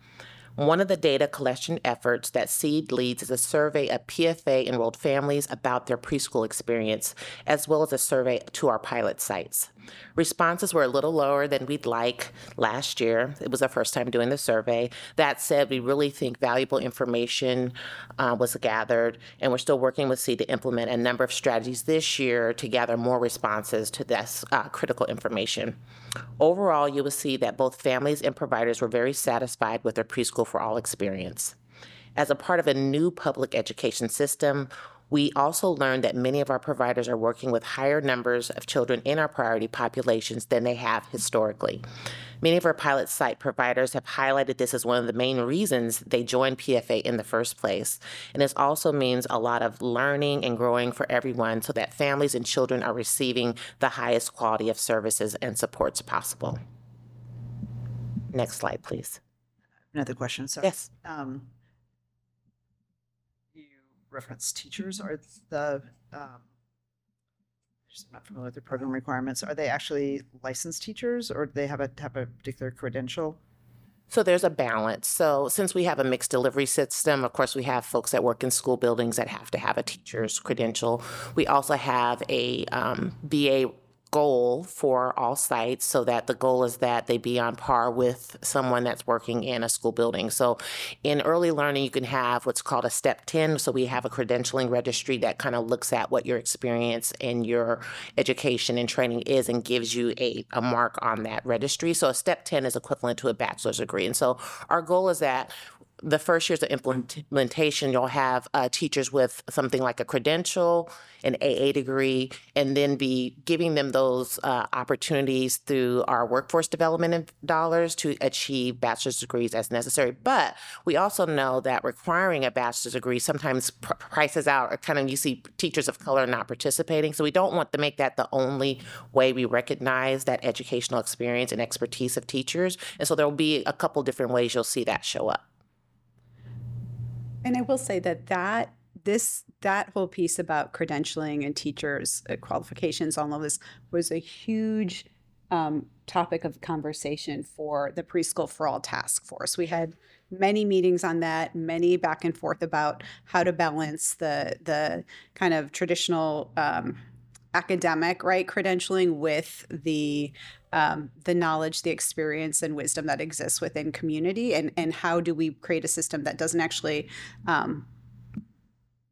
One of the data collection efforts that SEED leads is a survey of P F A-enrolled families about their preschool experience, as well as a survey to our pilot sites. Responses were a little lower than we'd like last year. It was our first time doing the survey. That said, we really think valuable information uh, was gathered, and we're still working with SEED to implement a number of strategies this year to gather more responses to this uh, critical information. Overall, you will see that both families and providers were very satisfied with their Preschool for All experience. As a part of a new public education system, we also learned that many of our providers are working with higher numbers of children in our priority populations than they have historically. Many of our pilot site providers have highlighted this as one of the main reasons they joined P F A in the first place. And this also means a lot of learning and growing for everyone, so that families and children are receiving the highest quality of services and supports possible. Next slide, please. Another question, sorry. Yes. Um, reference teachers, are the um I'm not familiar with the program requirements. Are they actually licensed teachers, or do they have a have a particular credential? So there's a balance. So since we have a mixed delivery system, of course, we have folks that work in school buildings that have to have a teacher's credential. We also have a um, B A goal for all sites, so that the goal is that they be on par with someone that's working in a school building. So in early learning, you can have what's called a step ten. So we have a credentialing registry that kind of looks at what your experience and your education and training is and gives you a, a mark on that registry. So a step ten is equivalent to a bachelor's degree. And so our goal is that the first years of implementation, you'll have uh, teachers with something like a credential, an A A degree, and then be giving them those uh, opportunities through our workforce development dollars to achieve bachelor's degrees as necessary. But we also know that requiring a bachelor's degree sometimes pr- prices out, or kind of you see teachers of color not participating. So we don't want to make that the only way we recognize that educational experience and expertise of teachers. And so there will be a couple different ways you'll see that show up. And I will say that that this that whole piece about credentialing and teachers' qualifications, all of this, was a huge um, topic of conversation for the Preschool for All task force. We had many meetings on that, many back and forth about how to balance the the kind of traditional um, academic right credentialing with the um, the knowledge, the experience, and wisdom that exists within community, and and how do we create a system that doesn't actually um,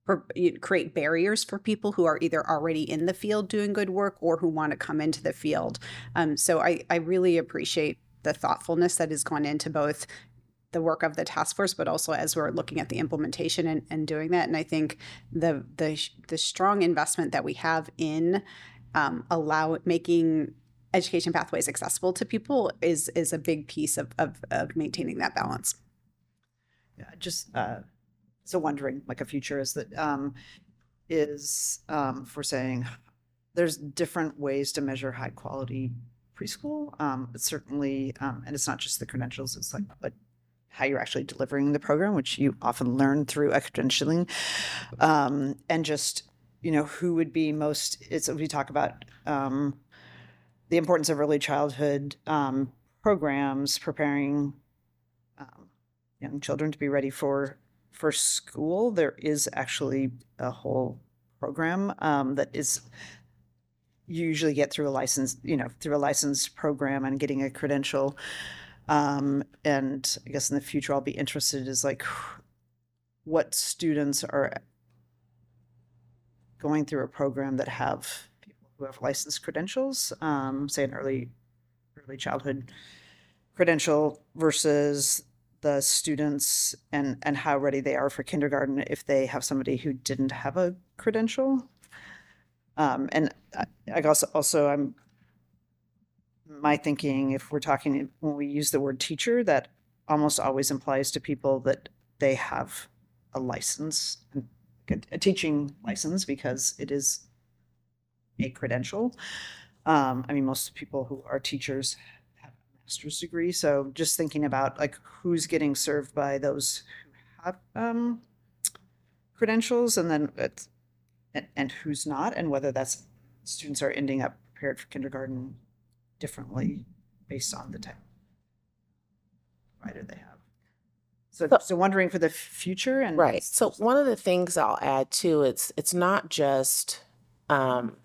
per- create barriers for people who are either already in the field doing good work or who want to come into the field. Um, so I I really appreciate the thoughtfulness that has gone into both the work of the task force, but also as we're looking at the implementation and, and doing that. And I think the the the strong investment that we have in um, allow making education pathways accessible to people is is a big piece of of, of maintaining that balance. Yeah, just uh, so wondering, like a future is that um, is um, for saying there's different ways to measure high quality preschool. Um, but certainly, um, and it's not just the credentials. It's like but how you're actually delivering the program, which you often learn through credentialing, um, and just, you know, who would be most, it's, we talk about um, the importance of early childhood um, programs, preparing um, young children to be ready for, for school. There is actually a whole program um, that is, you usually get through a license, you know, through a licensed program and getting a credential. Um, and I guess in the future, I'll be interested is like what students are going through a program that have people who have licensed credentials, um, say an early, early childhood credential versus the students and, and how ready they are for kindergarten if they have somebody who didn't have a credential. Um, and I, I guess also I'm, my thinking, if we're talking, when we use the word teacher, that almost always implies to people that they have a license, a teaching license, because it is a credential. Um, I mean, most people who are teachers have a master's degree. So just thinking about like who's getting served by those who have um, credentials, and then it's, and, and who's not, and whether that's students are ending up prepared for kindergarten differently based on the type of provider they have. So, so, so wondering for the future. And right. So one of the things I'll add too, it's it's not just um,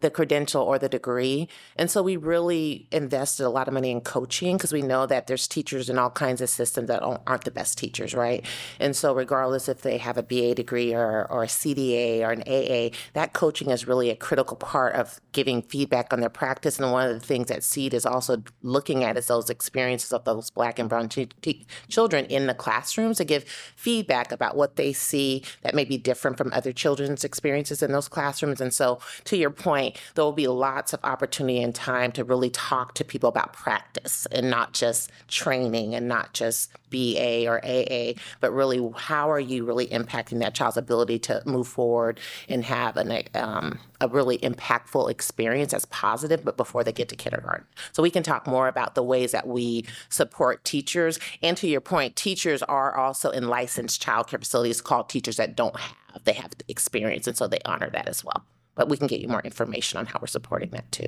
the credential or the degree. And so we really invested a lot of money in coaching because we know that there's teachers in all kinds of systems that aren't the best teachers, right? And so regardless if they have a B A degree or, or a C D A or an A A, that coaching is really a critical part of giving feedback on their practice. And one of the things that SEED is also looking at is those experiences of those Black and Brown t- t- children in the classrooms to give feedback about what they see that may be different from other children's experiences in those classrooms. And so to your point, there will be lots of opportunity and time to really talk to people about practice and not just training and not just B A or A A, but really how are you really impacting that child's ability to move forward and have an, um, a really impactful experience that's positive, but before they get to kindergarten. So we can talk more about the ways that we support teachers. And to your point, teachers are also in licensed childcare facilities called teachers that don't have, they have experience. And so they honor that as well. But we can get you more information on how we're supporting that too.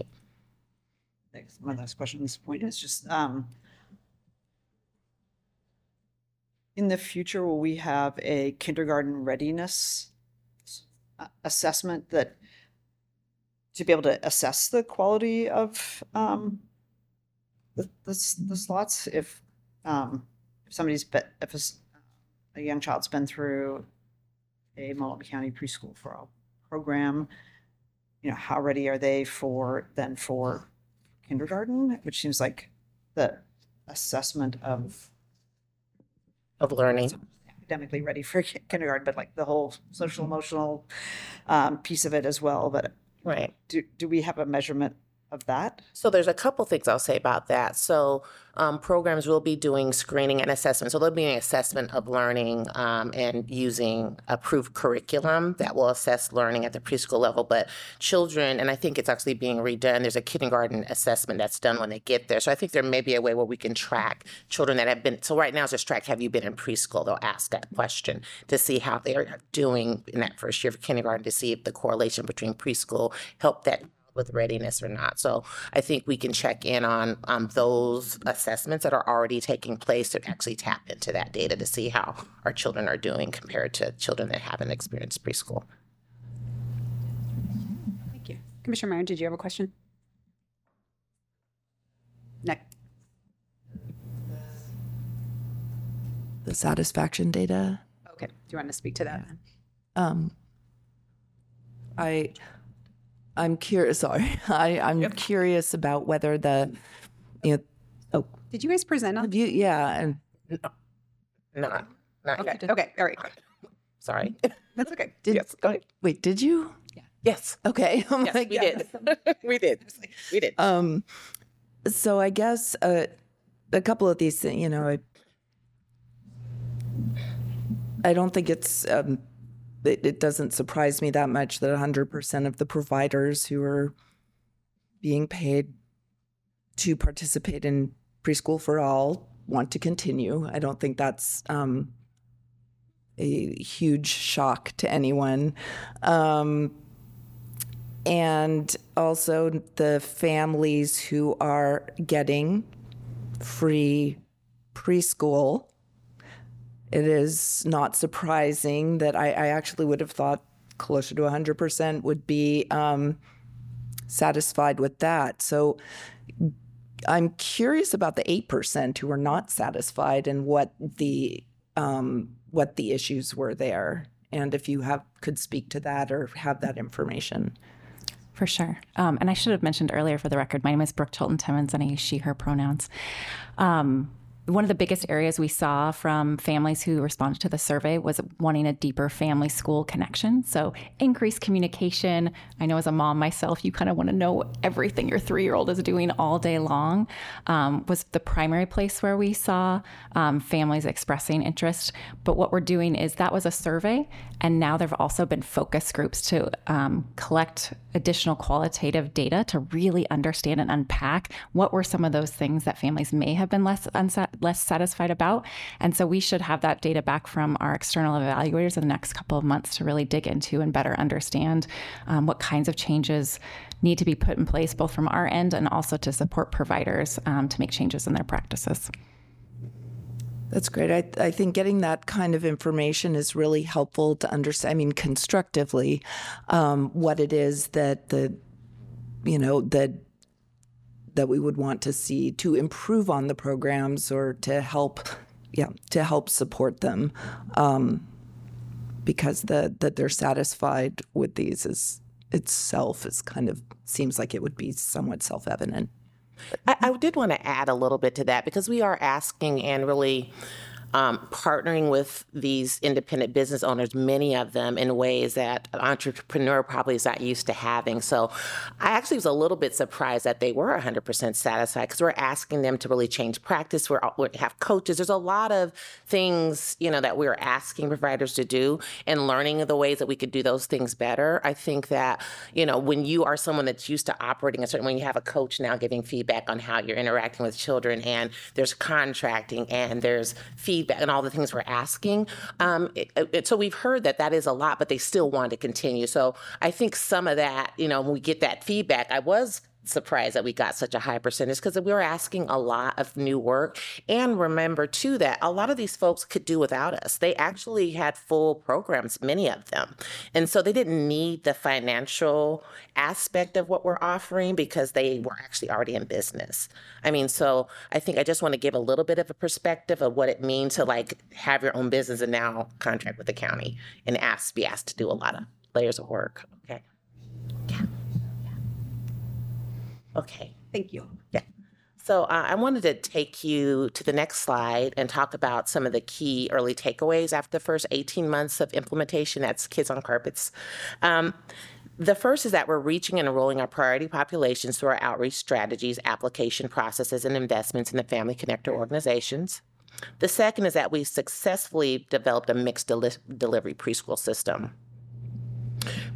Thanks. My last question at this point is just, um, in the future, will we have a kindergarten readiness assessment that to be able to assess the quality of um, the, the, the slots? If, um, if somebody's, been, if a, a young child's been through a Multnomah County preschool for all program, you know, how ready are they for then for kindergarten, which seems like the assessment of of learning academically ready for kindergarten, but like the whole social emotional um, piece of it as well. But right, do do we have a measurement of that? So there's a couple things I'll say about that. So um, programs will be doing screening and assessment. So there'll be an assessment of learning um, and using approved curriculum that will assess learning at the preschool level. But children, and I think it's actually being redone, there's a kindergarten assessment that's done when they get there. So I think there may be a way where we can track children that have been, so right now it's just track, have you been in preschool? They'll ask that question to see how they're doing in that first year of kindergarten to see if the correlation between preschool helped that with readiness or not. So I think we can check in on um, those assessments that are already taking place to actually tap into that data to see how our children are doing compared to children that haven't experienced preschool. Thank you. Commissioner Meyer, did you have a question? Nick. The satisfaction data. Okay. Do you want to speak to that? Um, I... I'm curious. Sorry, I, I'm yep. curious about whether the, you know, oh, did you guys present on? You, yeah, and no, not, not okay. Yet. Okay, all right. Sorry, that's okay. Did, yes, go ahead. Wait, did you? Yeah. Yes. Okay. I'm yes, like, we, yeah. did. we did. We did. Um, so I guess uh, a couple of these things. You know, I, I don't think it's. Um, It doesn't surprise me that much that one hundred percent of the providers who are being paid to participate in Preschool for All want to continue. I don't think that's um, a huge shock to anyone. Um, and also the families who are getting free preschool. It is not surprising that I, I actually would have thought closer to one hundred percent would be um, satisfied with that. So I'm curious about the eight percent who were not satisfied and what the um, what the issues were there. And if you have could speak to that or have that information. For sure. Um, and I should have mentioned earlier for the record, my name is Brooke Chilton-Timmons and I use she, her pronouns. Um, One of the biggest areas we saw from families who responded to the survey was wanting a deeper family school connection. So increased communication. I know as a mom myself, you kind of want to know everything your three-year-old is doing all day long, um, was the primary place where we saw um, families expressing interest. But what we're doing is that was a survey, and now there have also been focus groups to um, collect additional qualitative data to really understand and unpack what were some of those things that families may have been less unsatisfied less satisfied about. And so we should have that data back from our external evaluators in the next couple of months to really dig into and better understand um, what kinds of changes need to be put in place, both from our end and also to support providers um, to make changes in their practices. That's great. I, I think getting that kind of information is really helpful to understand, I mean, constructively, um, what it is that the, you know, that that we would want to see to improve on the programs or to help, yeah, to help support them, um, because the that they're satisfied with these is itself is kind of seems like it would be somewhat self-evident. I, I did want to add a little bit to that because we are asking and really um, partnering with these independent business owners, many of them in ways that an entrepreneur probably is not used to having. So I actually was a little bit surprised that they were one hundred percent satisfied because we're asking them to really change practice. We're, we have coaches. There's a lot of things, you know, that we're asking providers to do and learning the ways that we could do those things better. I think that, you know, when you are someone that's used to operating a certain, when you have a coach now giving feedback on how you're interacting with children and there's contracting and there's feedback and all the things we're asking. Um, it, it, so we've heard that that is a lot, but they still want to continue. So I think some of that, you know, when we get that feedback, I was surprised that we got such a high percentage because we were asking a lot of new work. And remember, too, that a lot of these folks could do without us. They actually had full programs, many of them. And so they didn't need the financial aspect of what we're offering because they were actually already in business. I mean, so I think I just want to give a little bit of a perspective of what it means to like have your own business and now contract with the county and ask, be asked to do a lot of layers of work. Okay. Yeah. Okay. Thank you. Yeah. So uh, I wanted to take you to the next slide and talk about some of the key early takeaways after the first eighteen months of implementation. That's Kids on Carpets. Um, The first is that we're reaching and enrolling our priority populations through our outreach strategies, application processes, and investments in the Family Connector organizations. The second is that we've successfully developed a mixed deli- delivery preschool system.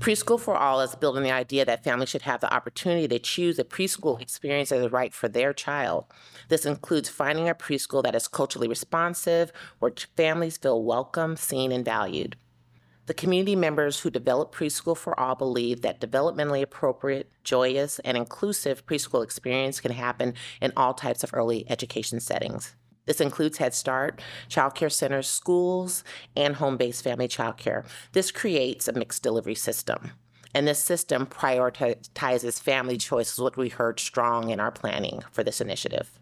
Preschool for All is building the idea that families should have the opportunity to choose a preschool experience that is right for their child. This includes finding a preschool that is culturally responsive, where families feel welcome, seen, and valued. The community members who develop Preschool for All believe that developmentally appropriate, joyous, and inclusive preschool experience can happen in all types of early education settings. This includes Head Start, child care centers, schools, and home-based family child care. This creates a mixed delivery system, and this system prioritizes family choice, what we heard strong in our planning for this initiative.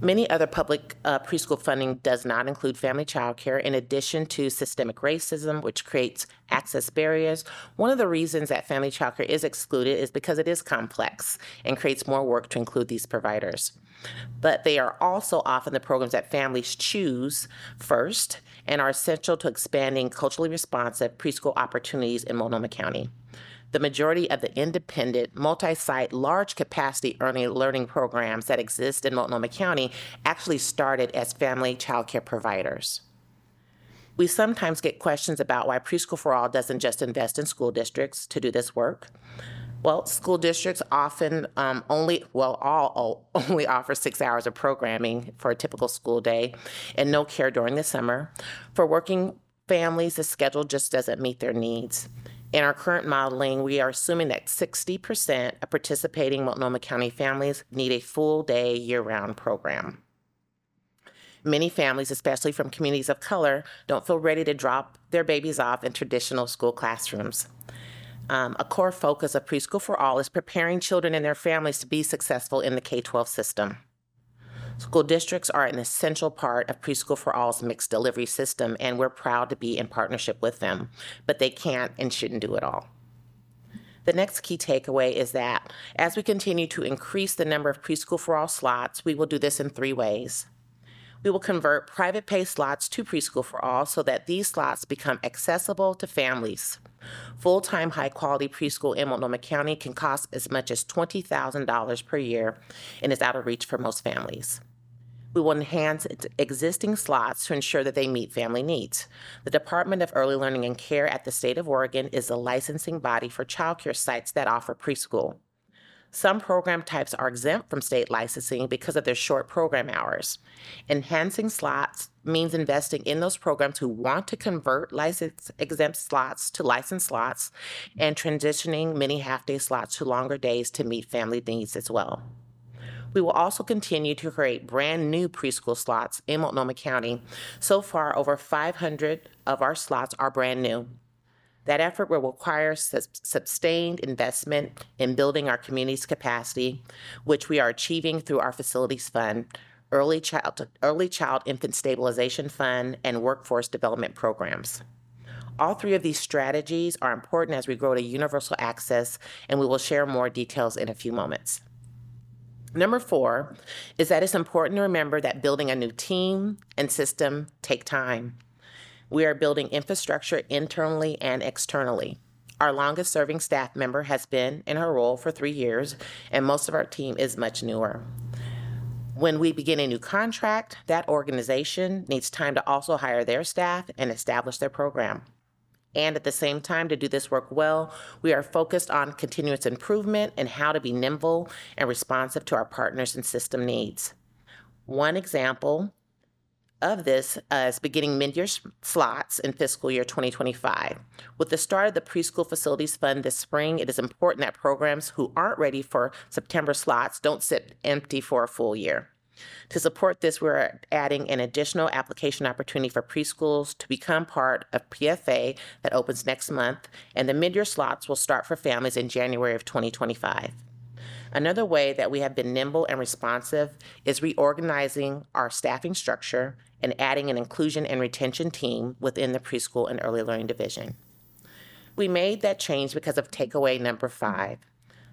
Many other public uh, preschool funding does not include family child care, in addition to systemic racism, which creates access barriers. One of the reasons that family child care is excluded is because it is complex and creates more work to include these providers. But they are also often the programs that families choose first and are essential to expanding culturally responsive preschool opportunities in Multnomah County. The majority of the independent, multi-site, large-capacity learning programs that exist in Multnomah County actually started as family child care providers. We sometimes get questions about why Preschool for All doesn't just invest in school districts to do this work. Well, school districts often um, only, well, all only offer six hours of programming for a typical school day and no care during the summer. For working families, the schedule just doesn't meet their needs. In our current modeling, we are assuming that sixty percent of participating Multnomah County families need a full day year-round program. Many families, especially from communities of color, don't feel ready to drop their babies off in traditional school classrooms. Um, a core focus of Preschool for All is preparing children and their families to be successful in the K through twelve system. School districts are an essential part of Preschool for All's mixed delivery system, and we're proud to be in partnership with them, but they can't and shouldn't do it all. The next key takeaway is that as we continue to increase the number of Preschool for All slots, we will do this in three ways. We will convert private pay slots to Preschool for All so that these slots become accessible to families. Full-time high-quality preschool in Multnomah County can cost as much as twenty thousand dollars per year and is out of reach for most families. We will enhance existing slots to ensure that they meet family needs. The Department of Early Learning and Care at the State of Oregon is the licensing body for childcare sites that offer preschool. Some program types are exempt from state licensing because of their short program hours. Enhancing slots means investing in those programs who want to convert license-exempt slots to licensed slots and transitioning many half-day slots to longer days to meet family needs as well. We will also continue to create brand new preschool slots in Multnomah County. So far, over five hundred of our slots are brand new. That effort will require sustained investment in building our community's capacity, which we are achieving through our Facilities Fund, Early Child, Early Child Infant Stabilization Fund, and Workforce Development Programs. All three of these strategies are important as we grow to universal access, and we will share more details in a few moments. Number four is that it's important to remember that building a new team and system take time. We are building infrastructure internally and externally. Our longest serving staff member has been in her role for three years, and most of our team is much newer. When we begin a new contract, that organization needs time to also hire their staff and establish their program. And at the same time, to do this work well, we are focused on continuous improvement and how to be nimble and responsive to our partners and system needs. One example of this uh, is beginning mid-year slots in fiscal year twenty twenty-five. With the start of the Preschool Facilities Fund this spring, it is important that programs who aren't ready for September slots don't sit empty for a full year. To support this, we're adding an additional application opportunity for preschools to become part of P F A that opens next month, and the mid-year slots will start for families in January of twenty twenty-five. Another way that we have been nimble and responsive is reorganizing our staffing structure and adding an inclusion and retention team within the preschool and early learning division. We made that change because of takeaway number five.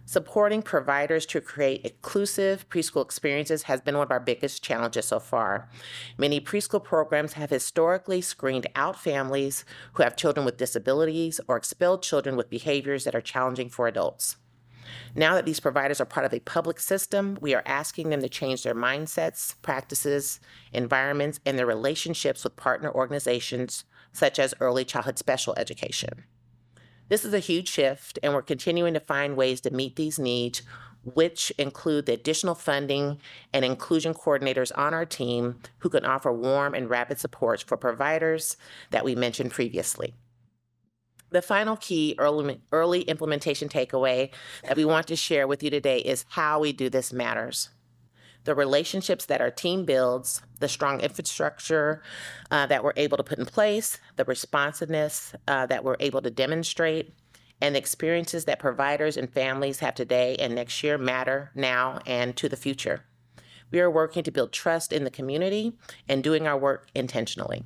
Supporting providers to create inclusive preschool experiences has been one of our biggest challenges so far. Many preschool programs have historically screened out families who have children with disabilities or expelled children with behaviors that are challenging for adults. Now that these providers are part of a public system, we are asking them to change their mindsets, practices, environments, and their relationships with partner organizations such as early childhood special education. This is a huge shift, and we're continuing to find ways to meet these needs, which include the additional funding and inclusion coordinators on our team who can offer warm and rapid supports for providers that we mentioned previously. The final key early, early implementation takeaway that we want to share with you today is how we do this matters. The relationships that our team builds, the strong infrastructure uh, that we're able to put in place, the responsiveness uh, that we're able to demonstrate, and the experiences that providers and families have today and next year matter now and to the future. We are working to build trust in the community and doing our work intentionally.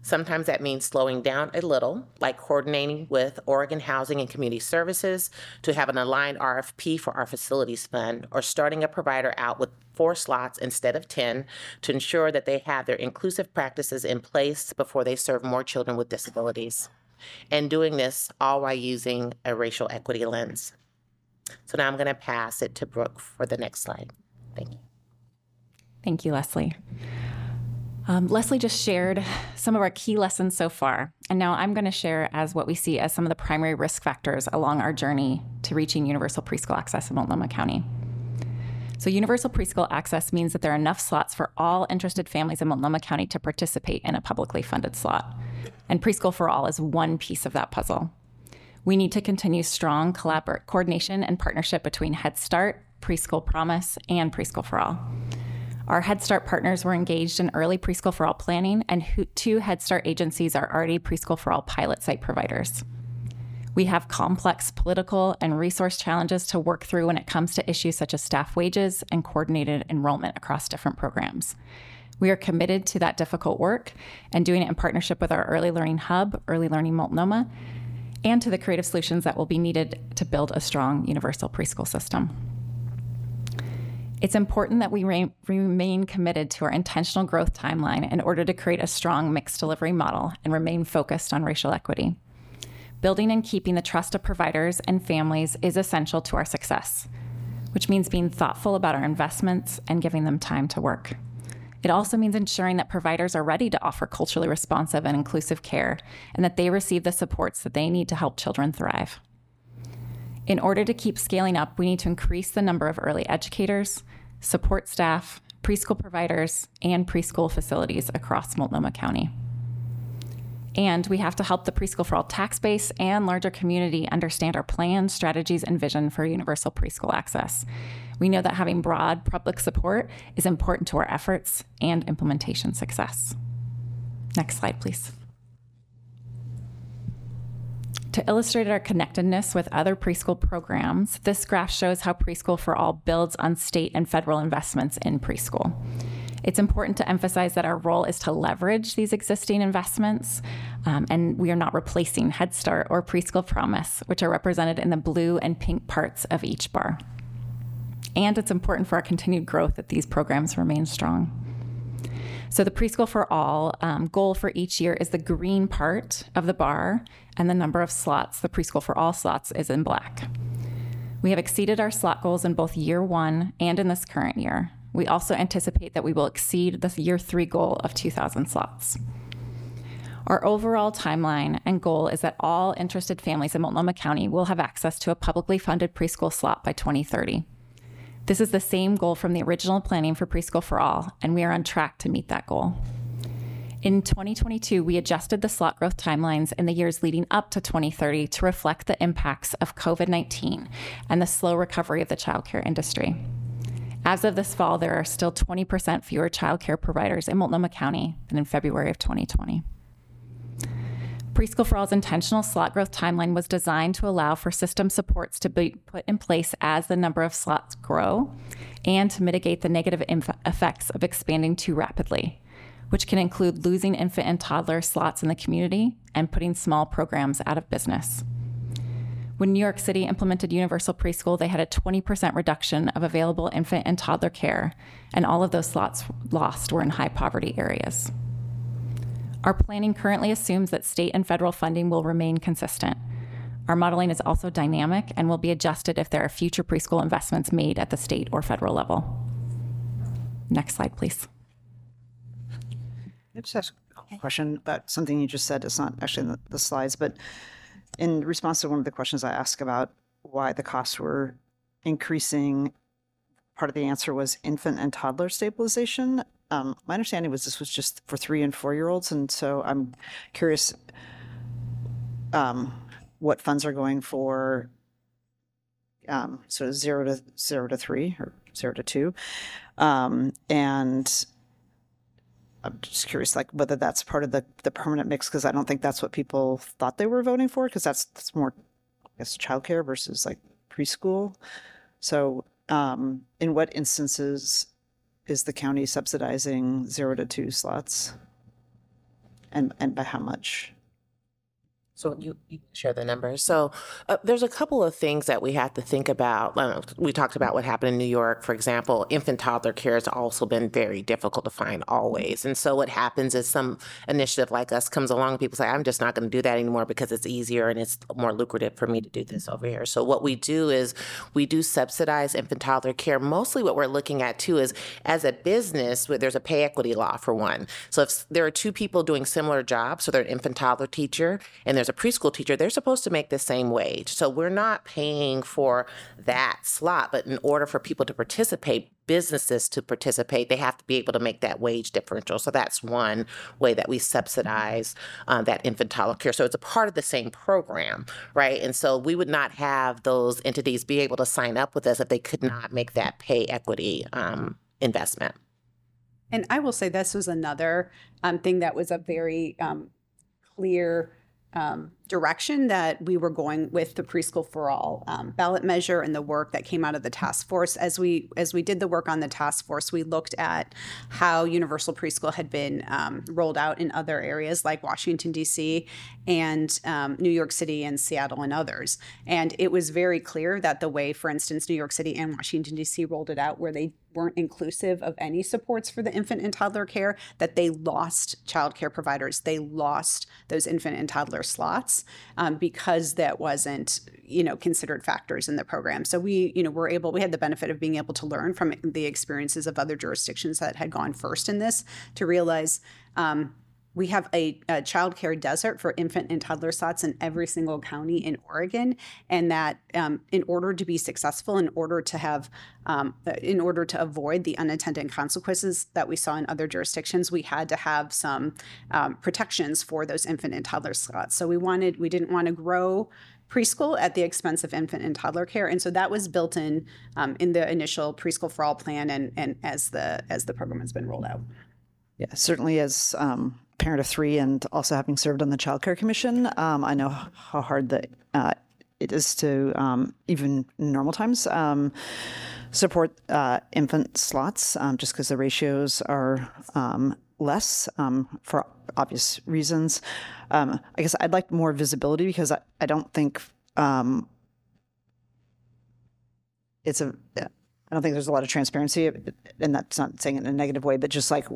Sometimes that means slowing down a little, like coordinating with Oregon Housing and Community Services to have an aligned R F P for our Facilities Fund, or starting a provider out with four slots instead of ten to ensure that they have their inclusive practices in place before they serve more children with disabilities. And doing this all while using a racial equity lens. So now I'm going to pass it to Brooke for the next slide. Thank you. Thank you, Leslie. Um, Leslie just shared some of our key lessons so far, and now I'm going to share as what we see as some of the primary risk factors along our journey to reaching universal preschool access in Multnomah County. So universal preschool access means that there are enough slots for all interested families in Multnomah County to participate in a publicly funded slot. And Preschool for All is one piece of that puzzle. We need to continue strong collabor- coordination and partnership between Head Start, Preschool Promise, and Preschool for All. Our Head Start partners were engaged in early Preschool for All planning, and two Head Start agencies are already Preschool for All pilot site providers. We have complex political and resource challenges to work through when it comes to issues such as staff wages and coordinated enrollment across different programs. We are committed to that difficult work and doing it in partnership with our Early Learning Hub, Early Learning Multnomah, and to the creative solutions that will be needed to build a strong universal preschool system. It's important that we re- remain committed to our intentional growth timeline in order to create a strong mixed delivery model and remain focused on racial equity. Building and keeping the trust of providers and families is essential to our success, which means being thoughtful about our investments and giving them time to work. It also means ensuring that providers are ready to offer culturally responsive and inclusive care, and that they receive the supports that they need to help children thrive. In order to keep scaling up, we need to increase the number of early educators, support staff, preschool providers, and preschool facilities across Multnomah County. And we have to help the Preschool for All tax base and larger community understand our plans, strategies, and vision for universal preschool access. We know that having broad public support is important to our efforts and implementation success. Next slide, please. To illustrate our connectedness with other preschool programs, this graph shows how Preschool for All builds on state and federal investments in preschool. It's important to emphasize that our role is to leverage these existing investments, um, and we are not replacing Head Start or Preschool Promise, which are represented in the blue and pink parts of each bar. And it's important for our continued growth that these programs remain strong. So the Preschool for All um, goal for each year is the green part of the bar, and the number of slots, the Preschool for All slots, is in black. We have exceeded our slot goals in both year one and in this current year. We also anticipate that we will exceed the year three goal of two thousand slots. Our overall timeline and goal is that all interested families in Multnomah County will have access to a publicly funded preschool slot by twenty thirty. This is the same goal from the original planning for Preschool for All, and we are on track to meet that goal. In twenty twenty-two, we adjusted the slot growth timelines in the years leading up to twenty thirty to reflect the impacts of covid nineteen and the slow recovery of the childcare industry. As of this fall, there are still twenty percent fewer childcare providers in Multnomah County than in February of twenty twenty. Preschool for All's intentional slot growth timeline was designed to allow for system supports to be put in place as the number of slots grow and to mitigate the negative inf- effects of expanding too rapidly, which can include losing infant and toddler slots in the community and putting small programs out of business. When New York City implemented universal preschool, they had a twenty percent reduction of available infant and toddler care, and all of those slots lost were in high poverty areas. Our planning currently assumes that state and federal funding will remain consistent. Our modeling is also dynamic and will be adjusted if there are future preschool investments made at the state or federal level. Next slide, please. I just ask a question about something you just said. It's not actually in the, the slides, but in response to one of the questions I asked about why the costs were increasing, part of the answer was infant and toddler stabilization. Um, my understanding was this was just for three and four-year-olds, and so I'm curious um, what funds are going for um, sort of zero to zero to three or zero to two, um, and I'm just curious, like whether that's part of the, the permanent mix, because I don't think that's what people thought they were voting for, because that's, that's more, I guess, childcare versus like preschool. So, um, in what instances is the county subsidizing zero to two slots, and and by how much? So you, you share the numbers. So uh, there's a couple of things that we have to think about. Uh, we talked about what happened in New York, for example. Infant toddler care has also been very difficult to find always. And so what happens is some initiative like us comes along and people say, I'm just not going to do that anymore because it's easier and it's more lucrative for me to do this over here. So what we do is we do subsidize infant toddler care. Mostly what we're looking at, too, is as a business, there's a pay equity law for one. So if there are two people doing similar jobs, so they're an infant toddler teacher and there's a preschool teacher, they're supposed to make the same wage. So we're not paying for that slot, but in order for people to participate, businesses to participate, they have to be able to make that wage differential. So that's one way that we subsidize um, that infant toddler care. So it's a part of the same program, right? And so we would not have those entities be able to sign up with us if they could not make that pay equity um, investment. And I will say this was another um, thing that was a very um, clear Um, direction that we were going with the Preschool for All um, ballot measure and the work that came out of the task force. As we as we did the work on the task force, we looked at how universal preschool had been um, rolled out in other areas like Washington, D C and um, New York City and Seattle and others. And it was very clear that the way, for instance, New York City and Washington, D C rolled it out where they weren't inclusive of any supports for the infant and toddler care, that they lost childcare providers. They lost those infant and toddler slots um, because that wasn't, you know, considered factors in the program. So we, you know, were able, we had the benefit of being able to learn from the experiences of other jurisdictions that had gone first in this to realize um, we have a, a child care desert for infant and toddler slots in every single county in Oregon, and that um, in order to be successful, in order to have, um, in order to avoid the unintended consequences that we saw in other jurisdictions, we had to have some um, protections for those infant and toddler slots. So we wanted, we didn't want to grow preschool at the expense of infant and toddler care, and so that was built in um, in the initial Preschool for All plan, and and as the as the program has been rolled out. Yeah, certainly as. Um... parent of three and also having served on the Child Care Commission, um, I know how hard that uh, it is to, um, even in normal times, um, support uh, infant slots um, just because the ratios are um, less um, for obvious reasons. Um, I guess I'd like more visibility because I, I don't think um, it's a... I don't think there's a lot of transparency, and that's not saying it in a negative way, but just like,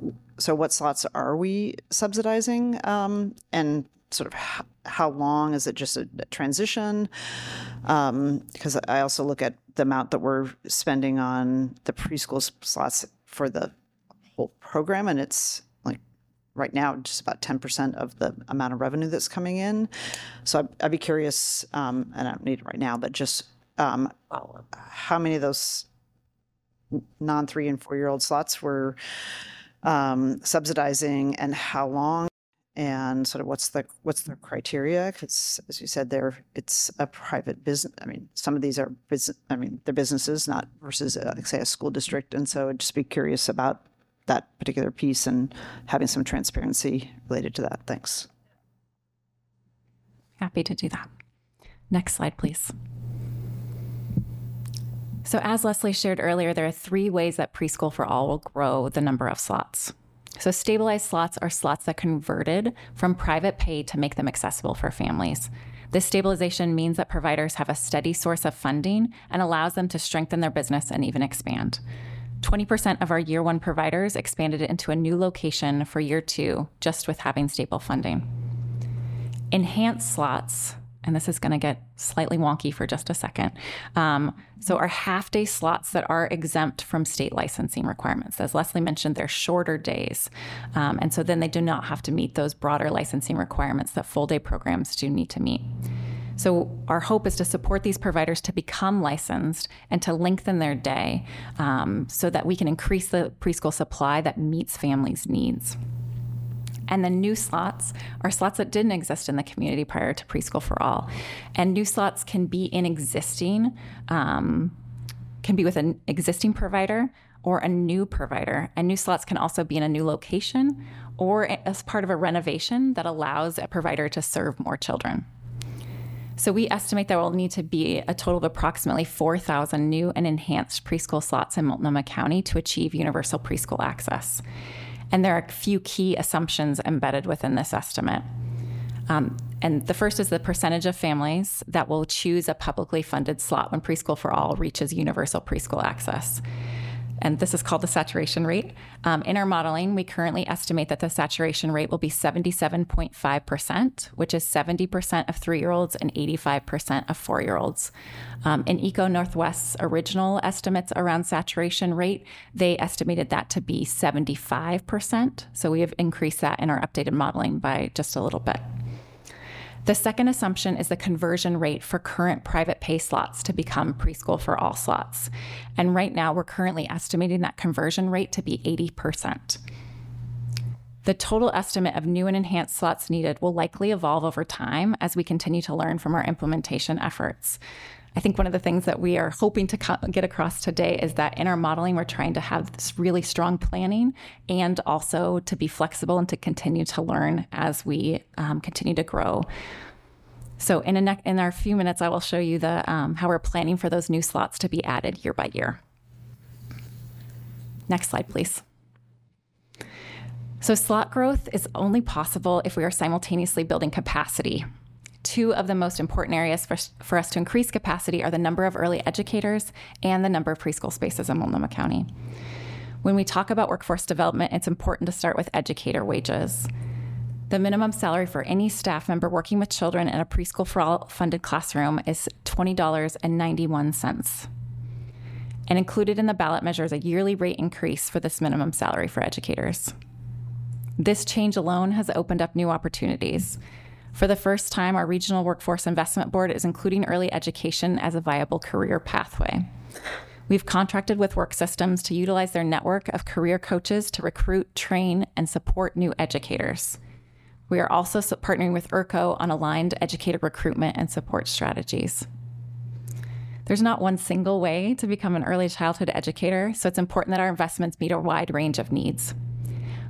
so what slots are we subsidizing? Um, and sort of how, how long? Is it just a transition? Um, because I also look at the amount that we're spending on the preschool slots for the whole program, and it's like right now just about ten percent of the amount of revenue that's coming in. So I'd, I'd be curious, um, and I don't need it right now, but just um, how many of those non three and four year old slots were um, subsidizing, and how long, and sort of what's the what's the criteria? Because as you said, there it's a private business. I mean, some of these are business. I mean, they're businesses, not versus uh, like say a school district. And so, I'd just be curious about that particular piece and having some transparency related to that. Thanks. Happy to do that. Next slide, please. So as Leslie shared earlier, there are three ways that Preschool for All will grow the number of slots. So stabilized slots are slots that converted from private pay to make them accessible for families. This stabilization means that providers have a steady source of funding and allows them to strengthen their business and even expand. twenty percent of our year one providers expanded into a new location for year two just with having stable funding. Enhanced slots, and this is going to get slightly wonky for just a second, um, so are half-day slots that are exempt from state licensing requirements. As Leslie mentioned, they're shorter days, um, and so then they do not have to meet those broader licensing requirements that full-day programs do need to meet. So our hope is to support these providers to become licensed and to lengthen their day um, so that we can increase the preschool supply that meets families' needs. And the new slots are slots that didn't exist in the community prior to Preschool for All. And new slots can be in existing, um, can be with an existing provider or a new provider. And new slots can also be in a new location or as part of a renovation that allows a provider to serve more children. So we estimate there will need to be a total of approximately four thousand new and enhanced preschool slots in Multnomah County to achieve universal preschool access. And there are a few key assumptions embedded within this estimate. Um, And the first is the percentage of families that will choose a publicly funded slot when Preschool for All reaches universal preschool access. And this is called the saturation rate. Um, in our modeling, we currently estimate that the saturation rate will be seventy-seven point five percent, which is seventy percent of three-year-olds and eighty-five percent of four-year-olds. Um, in Eco Northwest's original estimates around saturation rate, they estimated that to be seventy-five percent. So we have increased that in our updated modeling by just a little bit. The second assumption is the conversion rate for current private pay slots to become Preschool for All slots. And right now, we're currently estimating that conversion rate to be eighty percent. The total estimate of new and enhanced slots needed will likely evolve over time as we continue to learn from our implementation efforts. I think one of the things that we are hoping to co- get across today is that in our modeling, we're trying to have this really strong planning and also to be flexible and to continue to learn as we um, continue to grow. So in, a ne- in our few minutes, I will show you the um, how we're planning for those new slots to be added year by year. Next slide, please. So slot growth is only possible if we are simultaneously building capacity. Two of the most important areas for, for us to increase capacity are the number of early educators and the number of preschool spaces in Multnomah County. When we talk about workforce development, it's important to start with educator wages. The minimum salary for any staff member working with children in a Preschool for All funded classroom is twenty dollars and ninety-one cents. And included in the ballot measure is a yearly rate increase for this minimum salary for educators. This change alone has opened up new opportunities. For the first time, our Regional Workforce Investment Board is including early education as a viable career pathway. We've contracted with Work Systems to utilize their network of career coaches to recruit, train, and support new educators. We are also partnering with I R C O on aligned educator recruitment and support strategies. There's not one single way to become an early childhood educator, so it's important that our investments meet a wide range of needs.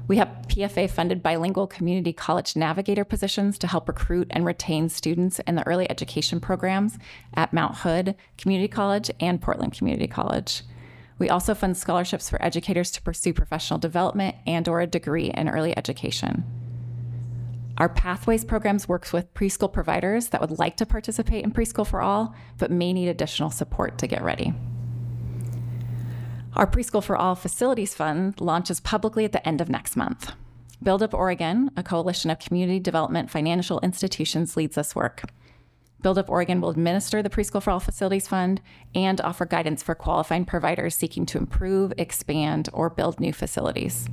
We have P F A-funded bilingual community college navigator positions to help recruit and retain students in the early education programs at Mount Hood Community College and Portland Community College. We also fund scholarships for educators to pursue professional development and or a degree in early education. Our Pathways programs works with preschool providers that would like to participate in Preschool for All, but may need additional support to get ready. Our Preschool for All Facilities Fund launches publicly at the end of next month. Build Up Oregon, a coalition of community development financial institutions, leads this work. Build Up Oregon will administer the Preschool for All Facilities Fund and offer guidance for qualifying providers seeking to improve, expand, or build new facilities.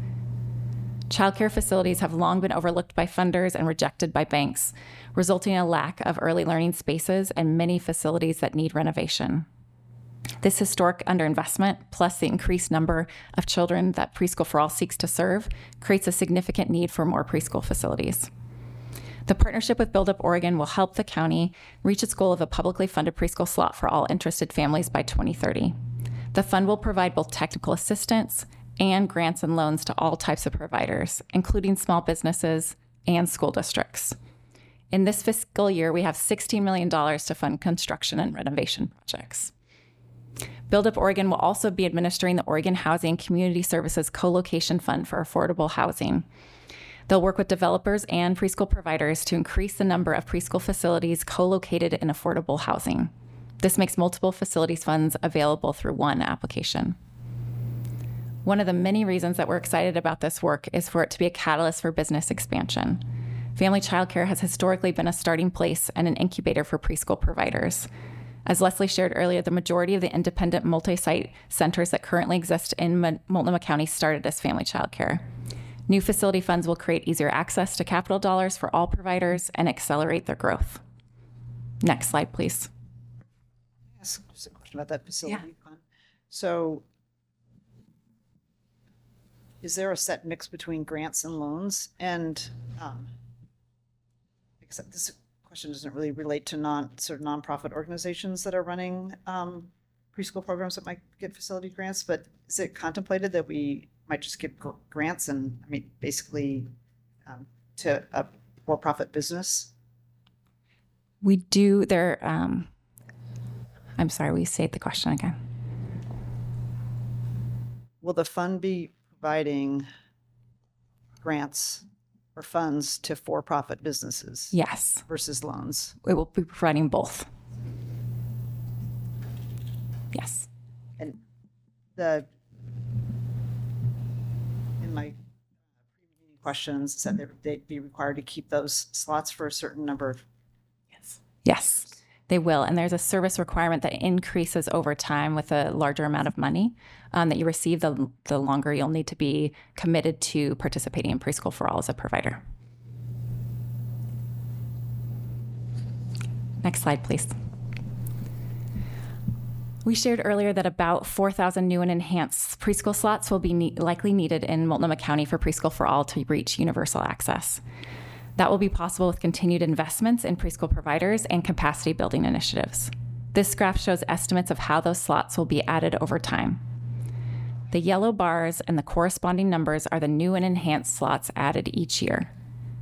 Childcare facilities have long been overlooked by funders and rejected by banks, resulting in a lack of early learning spaces and many facilities that need renovation. This historic underinvestment, plus the increased number of children that Preschool for All seeks to serve, creates a significant need for more preschool facilities. The partnership with Build Up Oregon will help the county reach its goal of a publicly funded preschool slot for all interested families by twenty thirty. The fund will provide both technical assistance and grants and loans to all types of providers, including small businesses and school districts. In this fiscal year, we have sixteen million dollars to fund construction and renovation projects. Build Up Oregon will also be administering the Oregon Housing Community Services Co-Location Fund for affordable housing. They'll work with developers and preschool providers to increase the number of preschool facilities co-located in affordable housing. This makes multiple facilities funds available through one application. One of the many reasons that we're excited about this work is for it to be a catalyst for business expansion. Family childcare has historically been a starting place and an incubator for preschool providers. As Leslie shared earlier, the majority of the independent multi-site centers that currently exist in M- Multnomah County started as family childcare. New facility funds will create easier access to capital dollars for all providers and accelerate their growth. Next slide, please. Ask a question about that facility yeah. fund. So, is there a set mix between grants and loans? And um, except this. Question doesn't really relate to non sort of nonprofit organizations that are running um, preschool programs that might get facility grants, but is it contemplated that we might just give grants and I mean basically um, to a for-profit business? We do. There. Um, I'm sorry. We say the question again. Will the fund be providing grants? or funds to for-profit businesses? Yes. Versus loans? We will be providing both. Yes. And the in my questions said they'd be required to keep those slots for a certain number of. Yes. Yes. They will. And there's a service requirement that increases over time with a larger amount of money um, that you receive, the, the longer you'll need to be committed to participating in Preschool for All as a provider. Next slide, please. We shared earlier that about four thousand new and enhanced preschool slots will be ne- likely needed in Multnomah County for Preschool for All to reach universal access. That will be possible with continued investments in preschool providers and capacity building initiatives. This graph shows estimates of how those slots will be added over time. The yellow bars and the corresponding numbers are the new and enhanced slots added each year.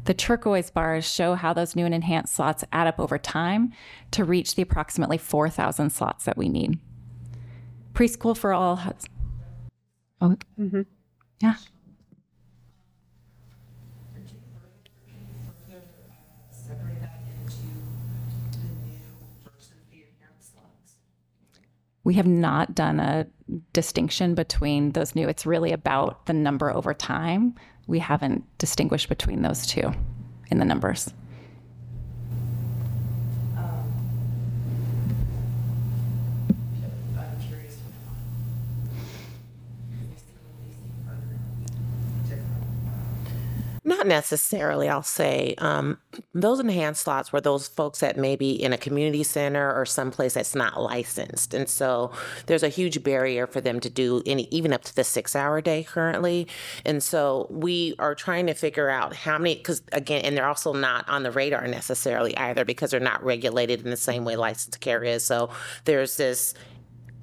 The turquoise bars show how those new and enhanced slots add up over time to reach the approximately four thousand slots that we need. Preschool for All has... Oh, mm-hmm. Yeah. We have not done a distinction between those new. It's really about the number over time. We haven't distinguished between those two in the numbers. Um, I'm curious. Not necessarily, I'll say. Um, those enhanced slots were those folks that may be in a community center or someplace that's not licensed. And so there's a huge barrier for them to do any, even up to the six hour day currently. And so we are trying to figure out how many, because again, and they're also not on the radar necessarily either, because they're not regulated in the same way licensed care is. So there's this,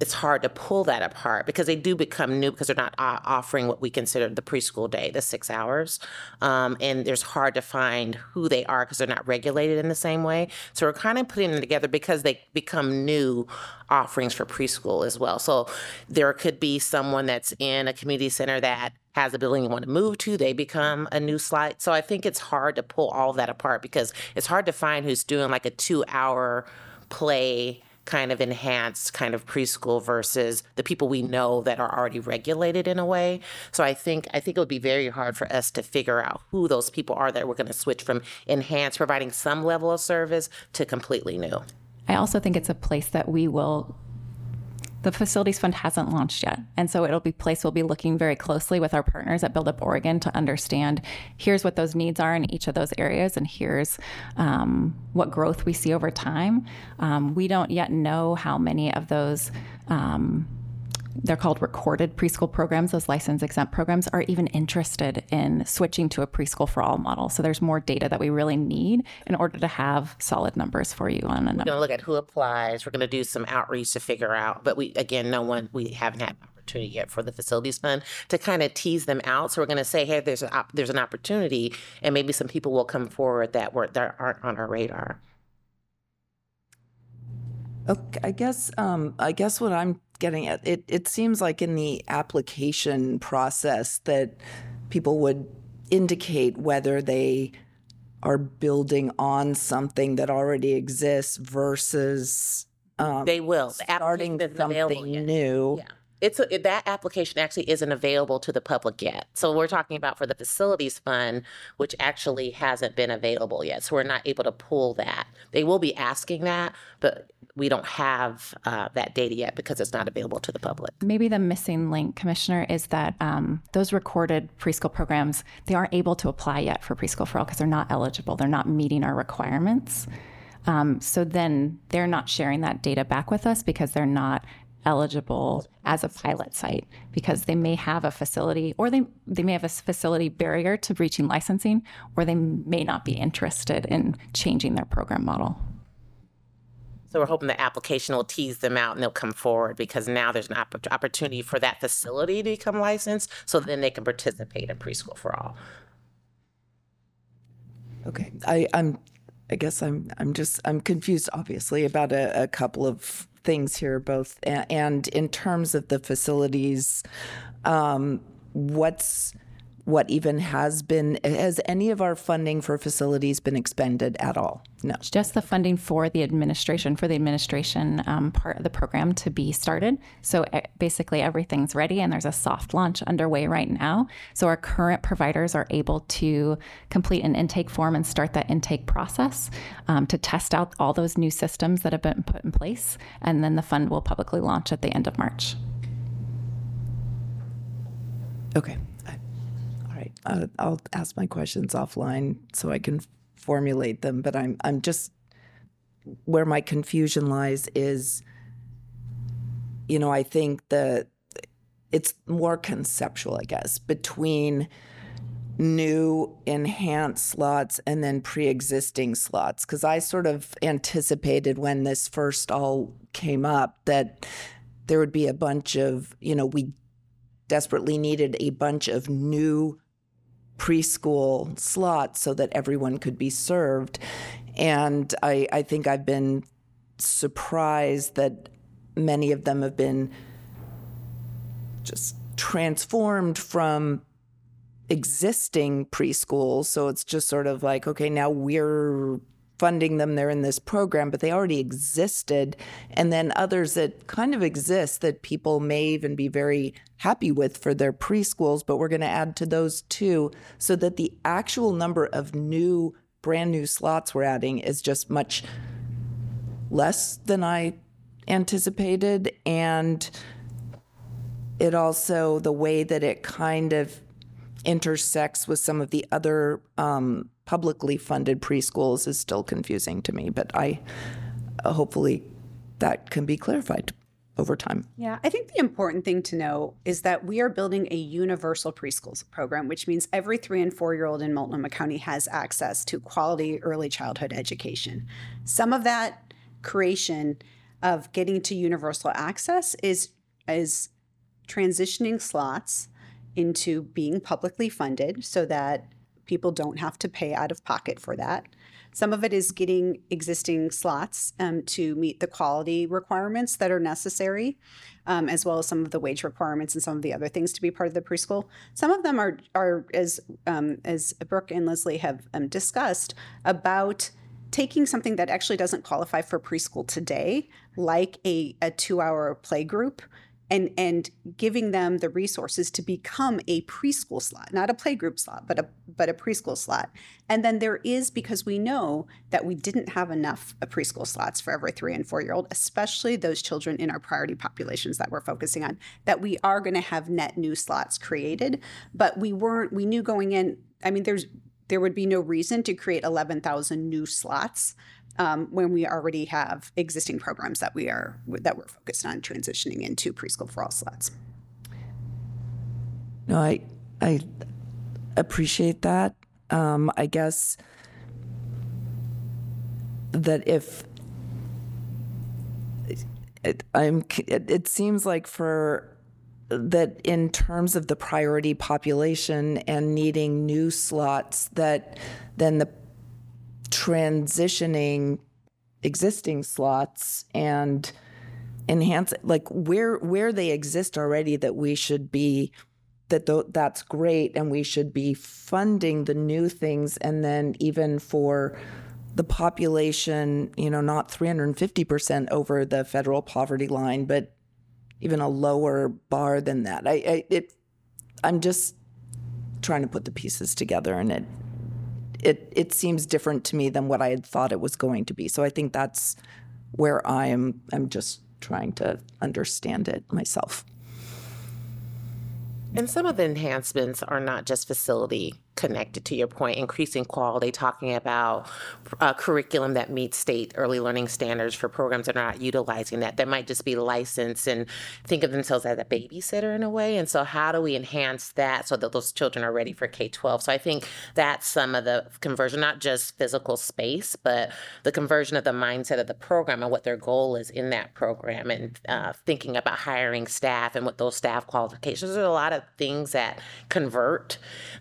it's hard to pull that apart because they do become new because they're not uh, offering what we consider the preschool day, the six hours. Um, and it's hard to find who they are because they're not regulated in the same way. So we're kind of putting them together because they become new offerings for preschool as well. So there could be someone that's in a community center that has a building you want to move to, they become a new slot. So I think it's hard to pull all that apart because it's hard to find who's doing like a two hour play kind of enhanced kind of preschool versus the people we know that are already regulated in a way. So I think I think it would be very hard for us to figure out who those people are that we're going to switch from enhanced, providing some level of service, to completely new. I also think it's a place that we will, the Facilities Fund hasn't launched yet. And so it'll be a place we'll be looking very closely with our partners at Build Up Oregon to understand, here's what those needs are in each of those areas, and here's um, what growth we see over time. Um, we don't yet know how many of those, um, they're called recorded preschool programs, those license exempt programs, are even interested in switching to a Preschool for All model. So there's more data that we really need in order to have solid numbers for you on a number. We're going to look at who applies. We're going to do some outreach to figure out. But we, again, no one, we haven't had an opportunity yet for the Facilities Fund to kind of tease them out. So we're going to say, hey, there's an, op- there's an opportunity, and maybe some people will come forward that, were, that aren't on our radar. Okay, I guess um, I guess what I'm getting at, it, it seems like in the application process that people would indicate whether they are building on something that already exists versus um, they will starting the something new. Yeah. It's a, that application actually isn't available to the public yet. So we're talking about for the Facilities Fund, which actually hasn't been available yet. So we're not able to pull that. They will be asking that, but we don't have uh, that data yet because it's not available to the public. Maybe the missing link, Commissioner, is that um, those recorded preschool programs, they aren't able to apply yet for Preschool for All because they're not eligible. They're not meeting our requirements. Um, so then they're not sharing that data back with us because they're not eligible as a pilot site, because they may have a facility, or they they may have a facility barrier to reaching licensing, or they may not be interested in changing their program model. So we're hoping the application will tease them out and they'll come forward, because now there's an opp- opportunity for that facility to become licensed, so then they can participate in Preschool for All. Okay, I, I'm, I guess I'm I'm just I'm confused, obviously, about a, a couple of things here, both and in terms of the facilities, um, what's what even has been, has any of our funding for facilities been expended at all? No. Just the funding for the administration, for the administration um, part of the program to be started. So basically everything's ready and there's a soft launch underway right now. So our current providers are able to complete an intake form and start that intake process um, to test out all those new systems that have been put in place. And then the fund will publicly launch at the end of March. Okay. All right. Uh, I'll ask my questions offline so I can formulate them. But I'm I'm just, where my confusion lies is, you know, I think the it's more conceptual, I guess, between new enhanced slots and then pre-existing slots. Because I sort of anticipated when this first all came up that there would be a bunch of, you know, we desperately needed a bunch of new preschool slots so that everyone could be served. And I, I think I've been surprised that many of them have been just transformed from existing preschools. So it's just sort of like, okay, now we're funding them, they're in this program, but they already existed. And then others that kind of exist that people may even be very happy with for their preschools, but we're going to add to those too, so that the actual number of new, brand new slots we're adding is just much less than I anticipated. And it also, the way that it kind of intersects with some of the other um, publicly funded preschools is still confusing to me, but I uh, hopefully that can be clarified over time. Yeah, I think the important thing to know is that we are building a universal preschool program, which means every three and four-year-old in Multnomah County has access to quality early childhood education. Some of that creation of getting to universal access is is transitioning slots into being publicly funded so that people don't have to pay out of pocket for that. Some of it is getting existing slots um, to meet the quality requirements that are necessary, um, as well as some of the wage requirements and some of the other things to be part of the preschool. Some of them are, are as um, as Brooke and Leslie have um, discussed, about taking something that actually doesn't qualify for preschool today, like a, a two-hour play group, and and giving them the resources to become a preschool slot, not a playgroup slot, but a but a preschool slot. And then there is, because we know that we didn't have enough preschool slots for every three and four-year-old, especially those children in our priority populations that we're focusing on, that we are going to have net new slots created. But we weren't, we knew going in, I mean, there's there would be no reason to create eleven thousand new slots Um, when we already have existing programs that we are that we're focused on transitioning into preschool for all slots. No, I I appreciate that. Um, I guess that if it, it, I'm, it, it seems like for that in terms of the priority population and needing new slots, that then the transitioning existing slots and enhance, like where where they exist already, that we should be, that th- that's great, and we should be funding the new things. And then even for the population, you know, not three hundred fifty percent over the federal poverty line, but even a lower bar than that. I, I it I'm just trying to put the pieces together, and it It it seems different to me than what I had thought it was going to be. So I think that's where I am. I'm just trying to understand it myself. And some of the enhancements are not just facility connected, to your point, increasing quality, talking about a curriculum that meets state early learning standards for programs that are not utilizing that, that might just be licensed and think of themselves as a babysitter in a way. And so how do we enhance that so that those children are ready for K through twelve? So I think that's some of the conversion, not just physical space, but the conversion of the mindset of the program and what their goal is in that program, and uh, thinking about hiring staff and what those staff qualifications. There's a lot of things that convert.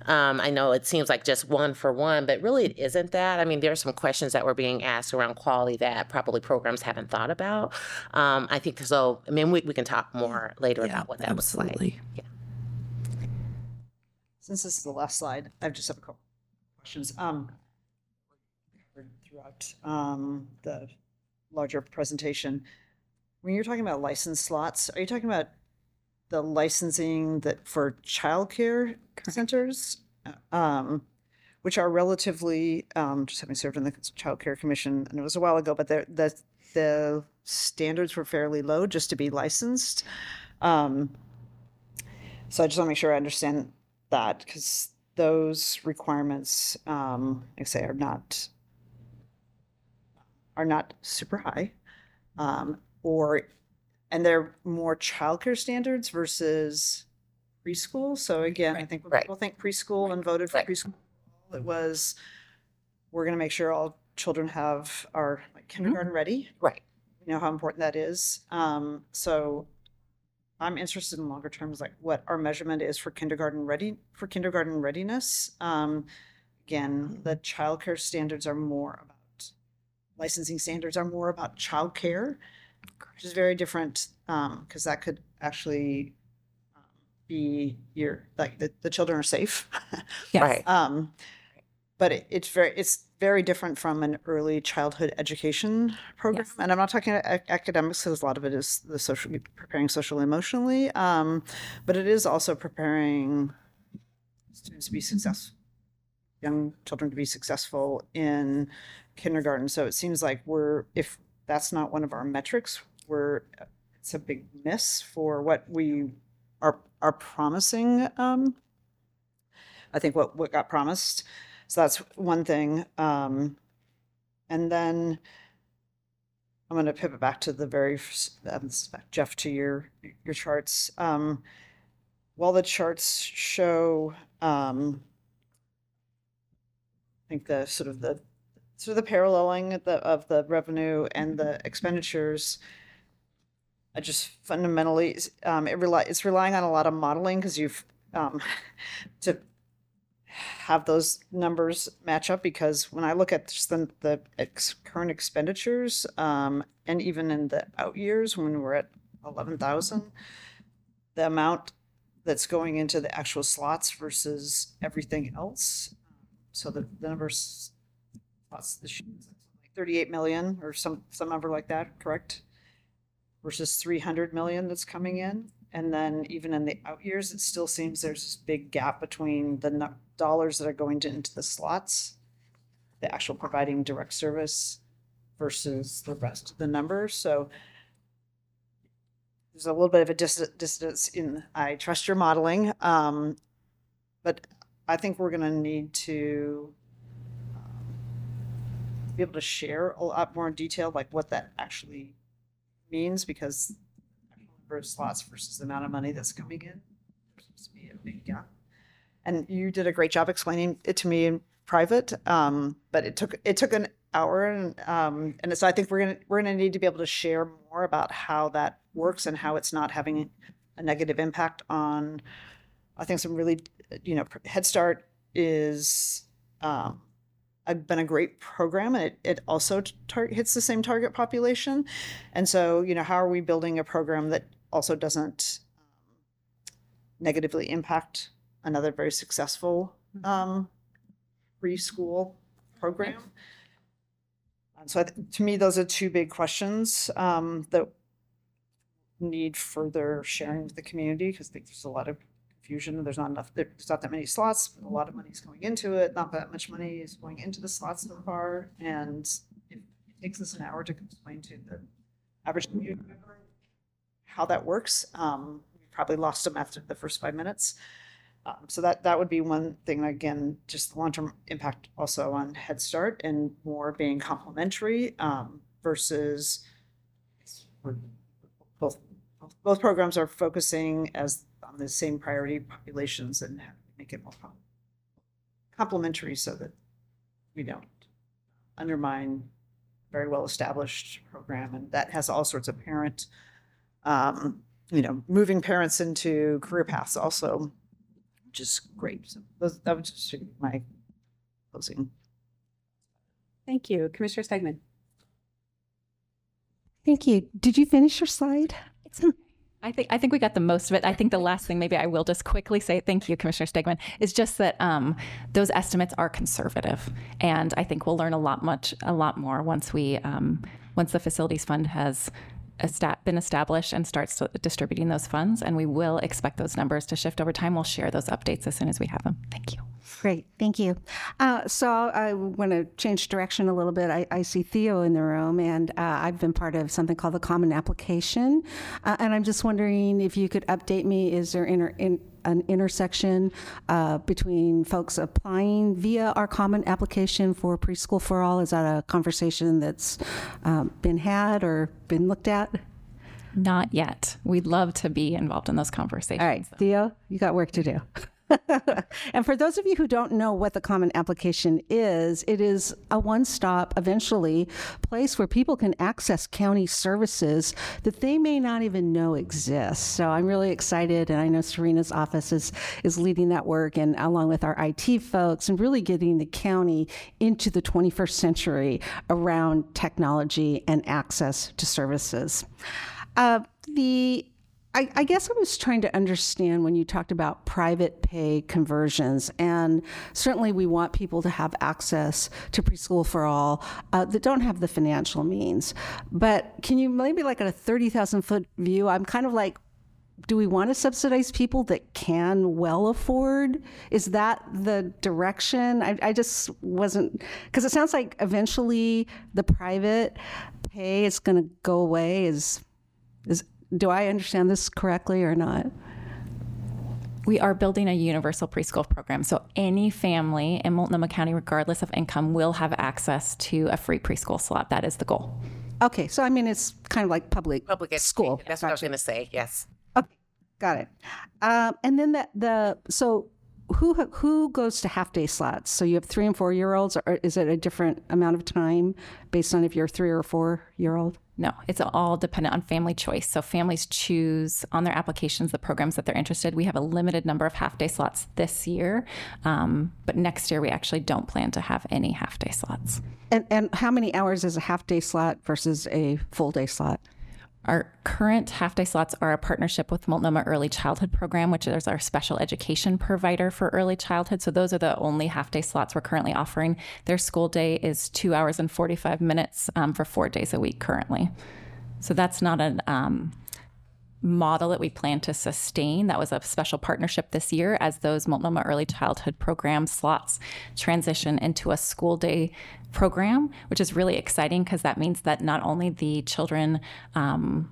Um, I know it seems like just one for one, but really it isn't that. I mean, there are some questions that were being asked around quality that probably programs haven't thought about. Um, I think so. I mean, we, we can talk more later yeah, about what that absolutely. looks like. Yeah. since this is the last slide, I just have a couple questions. Um, throughout um, the larger presentation, when you're talking about license slots, are you talking about the licensing that for childcare centers, um, which are relatively, um, just having served on the Child Care Commission, and it was a while ago, but the the standards were fairly low just to be licensed. Um, so I just want to make sure I understand that, because those requirements, um, like I say, are not are not super high, um, or. And they're more childcare standards versus preschool. So again, right. I think when right. people think preschool right. and voted for right. preschool, it was, we're going to make sure all children have are like kindergarten mm-hmm. ready. Right. You know how important that is. Um, so I'm interested in longer terms, like what our measurement is for kindergarten ready for kindergarten readiness. Um, again, mm-hmm. the childcare standards are more about licensing standards are more about childcare. Which is very different, um, because that could actually um, be your like the, the children are safe, yes. right? Um, but it, it's very it's very different from an early childhood education program, yes. and I'm not talking a- academics because a lot of it is the social preparing social emotionally, um, but it is also preparing students to be successful, young children to be successful in kindergarten. So it seems like we're if. That's not one of our metrics. We're it's a big miss for what we are are promising. Um, I think what, what got promised. So that's one thing. Um, and then I'm going to pivot back to the very um, Jeff to your your charts. Um, while the charts show, um, I think the sort of the. So the paralleling of the, of the revenue and the expenditures, I just fundamentally um, it rely it's relying on a lot of modeling because you've um, to have those numbers match up. Because when I look at just the, the ex- current expenditures um, and even in the out years when we're at eleven thousand, the amount that's going into the actual slots versus everything else, so the, the numbers. This year, like thirty-eight million or some some number like that, correct? Versus three hundred million that's coming in, and then even in the out years, it still seems there's this big gap between the no- dollars that are going to, into the slots, the actual providing direct service, versus the rest of the number. So there's a little bit of a dis- distance in. I trust your modeling, um, but I think we're going to need to. Be able to share a lot more in detail, like what that actually means, because number of slots versus the amount of money that's coming in, there seems to be a big gap. And you did a great job explaining it to me in private, um, but it took it took an hour, and um, and so I think we're gonna we're gonna need to be able to share more about how that works and how it's not having a negative impact on. I think some really, you know, Head Start is. Um, I've been a great program, and it, it also tar- hits the same target population. And so, you know, how are we building a program that also doesn't um, negatively impact another very successful um, preschool program? And so I th- to me, those are two big questions um, that need further sharing with the community, because there's a lot of Fusion. There's not enough. There's not that many slots. But a lot of money is going into it. Not that much money is going into the slots so far. And it, it takes us an hour to explain to the average community member how that works. Um, we probably lost them after the first five minutes. Um, so that that would be one thing. Again, just the long-term impact also on Head Start and more being complementary um, versus both both programs are focusing as the same priority populations and make it more complementary so that we don't undermine a very well-established program. And that has all sorts of parent, um, you know, moving parents into career paths also, which is great. So those, that was just my closing. Thank you. Commissioner Stegman. Thank you. Did you finish your slide? It's I think I think we got the most of it. I think the last thing, maybe I will just quickly say, thank you, Commissioner Stegman, is just that um, those estimates are conservative, and I think we'll learn a lot much a lot more once we um, once the facilities fund has been established and starts distributing those funds, and we will expect those numbers to shift over time. We'll share those updates as soon as we have them. Thank you. Great, thank you. Uh, so I want to change direction a little bit. I, I see Theo in the room, and uh, I've been part of something called the Common Application, uh, and I'm just wondering if you could update me. Is there inter- in, an intersection uh, between folks applying via our Common Application for Preschool for All? Is that a conversation that's um, been had or been looked at? Not yet. We'd love to be involved in those conversations. All right, so. Theo, you got work to do. And for those of you who don't know what the Common Application is, it is a one-stop, eventually, place where people can access county services that they may not even know exist. So I'm really excited, and I know Serena's office is, is leading that work, and along with our I T folks, and really getting the county into the twenty-first century around technology and access to services. Uh, the I, I guess I was trying to understand when you talked about private pay conversions, and certainly we want people to have access to preschool for all uh, that don't have the financial means. But can you maybe like at a thirty thousand foot view, I'm kind of like, do we want to subsidize people that can well afford? Is that the direction? I, I just wasn't, because it sounds like eventually the private pay is going to go away. Is is Do I understand this correctly or not? We are building a universal preschool program. So any family in Multnomah County, regardless of income, will have access to a free preschool slot. That is the goal. Okay. So, I mean, it's kind of like public, public school. That's what I was going to say. Yes. Okay. Got it. Um, and then the, the so who who goes to half-day slots? So you have three and four-year-olds, or is it a different amount of time based on if you're a three- or four-year-old? No, it's all dependent on family choice. So families choose on their applications the programs that they're interested in. We have a limited number of half-day slots this year, um, but next year we actually don't plan to have any half-day slots. And, and how many hours is a half-day slot versus a full-day slot? Our current half-day slots are a partnership with Multnomah Early Childhood Program, which is our special education provider for early childhood. So those are the only half-day slots we're currently offering. Their school day is two hours and forty-five minutes um, for four days a week currently. So that's not a um, model that we plan to sustain. That was a special partnership this year as those Multnomah Early Childhood Program slots transition into a school day program, which is really exciting because that means that not only the children um,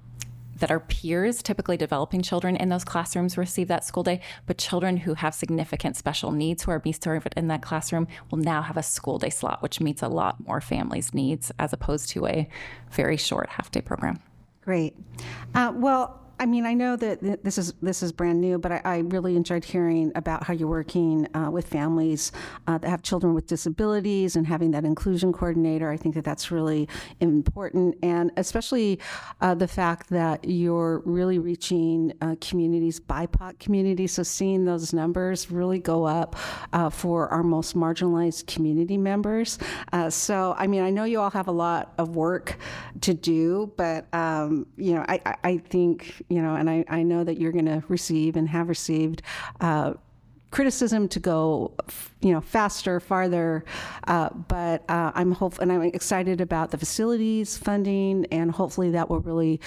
that are peers, typically developing children in those classrooms, receive that school day, but children who have significant special needs who are being served in that classroom will now have a school day slot, which meets a lot more families' needs as opposed to a very short half-day program. Great. Uh, well, I mean, I know that this is this is brand new, but I, I really enjoyed hearing about how you're working uh, with families uh, that have children with disabilities and having that inclusion coordinator. I think that that's really important, and especially uh, the fact that you're really reaching uh, communities, B I P O C communities. So seeing those numbers really go up uh, for our most marginalized community members. Uh, so, I mean, I know you all have a lot of work to do, but um, you know, I, I, I think. You know, and I, I know that you're going to receive and have received uh, criticism to go, you know, faster, farther. Uh, but uh, I'm hopeful, and I'm excited about the facilities funding, and hopefully that will really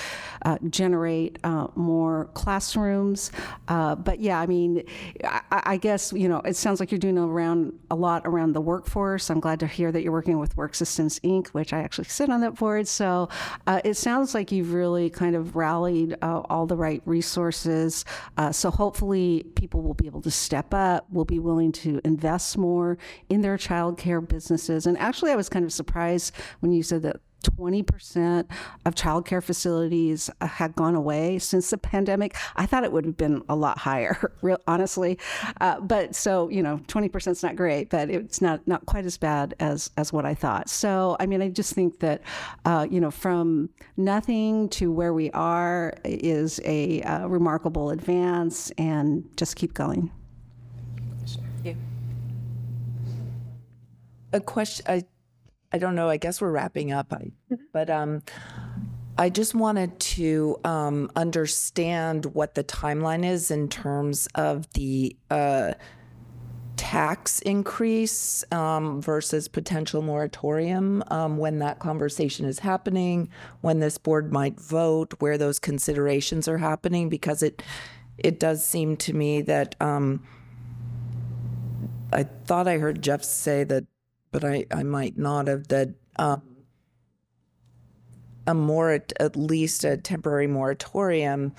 uh, generate uh, more classrooms. Uh, but yeah, I mean, I, I guess you know, it sounds like you're doing around a lot around the workforce. I'm glad to hear that you're working with Work Systems Incorporated, which I actually sit on that board. So uh, it sounds like you've really kind of rallied uh, all the right resources. Uh, so hopefully people will be able to step up, will be willing to invest more in their childcare businesses. And actually, I was kind of surprised when you said that twenty percent of childcare facilities had gone away since the pandemic. I thought it would have been a lot higher, real, honestly. Uh, but so, you know, twenty percent is not great, but it's not not quite as bad as as what I thought. So, I mean, I just think that, uh, you know, from nothing to where we are is a uh, remarkable advance, and just keep going. A question, I, I don't know, I guess we're wrapping up, I, but um, I just wanted to um, understand what the timeline is in terms of the uh, tax increase um, versus potential moratorium, um, when that conversation is happening, when this board might vote, where those considerations are happening, because it it does seem to me that um, I thought I heard Jeff say that, but I, I might not have, that uh, a more at least a temporary moratorium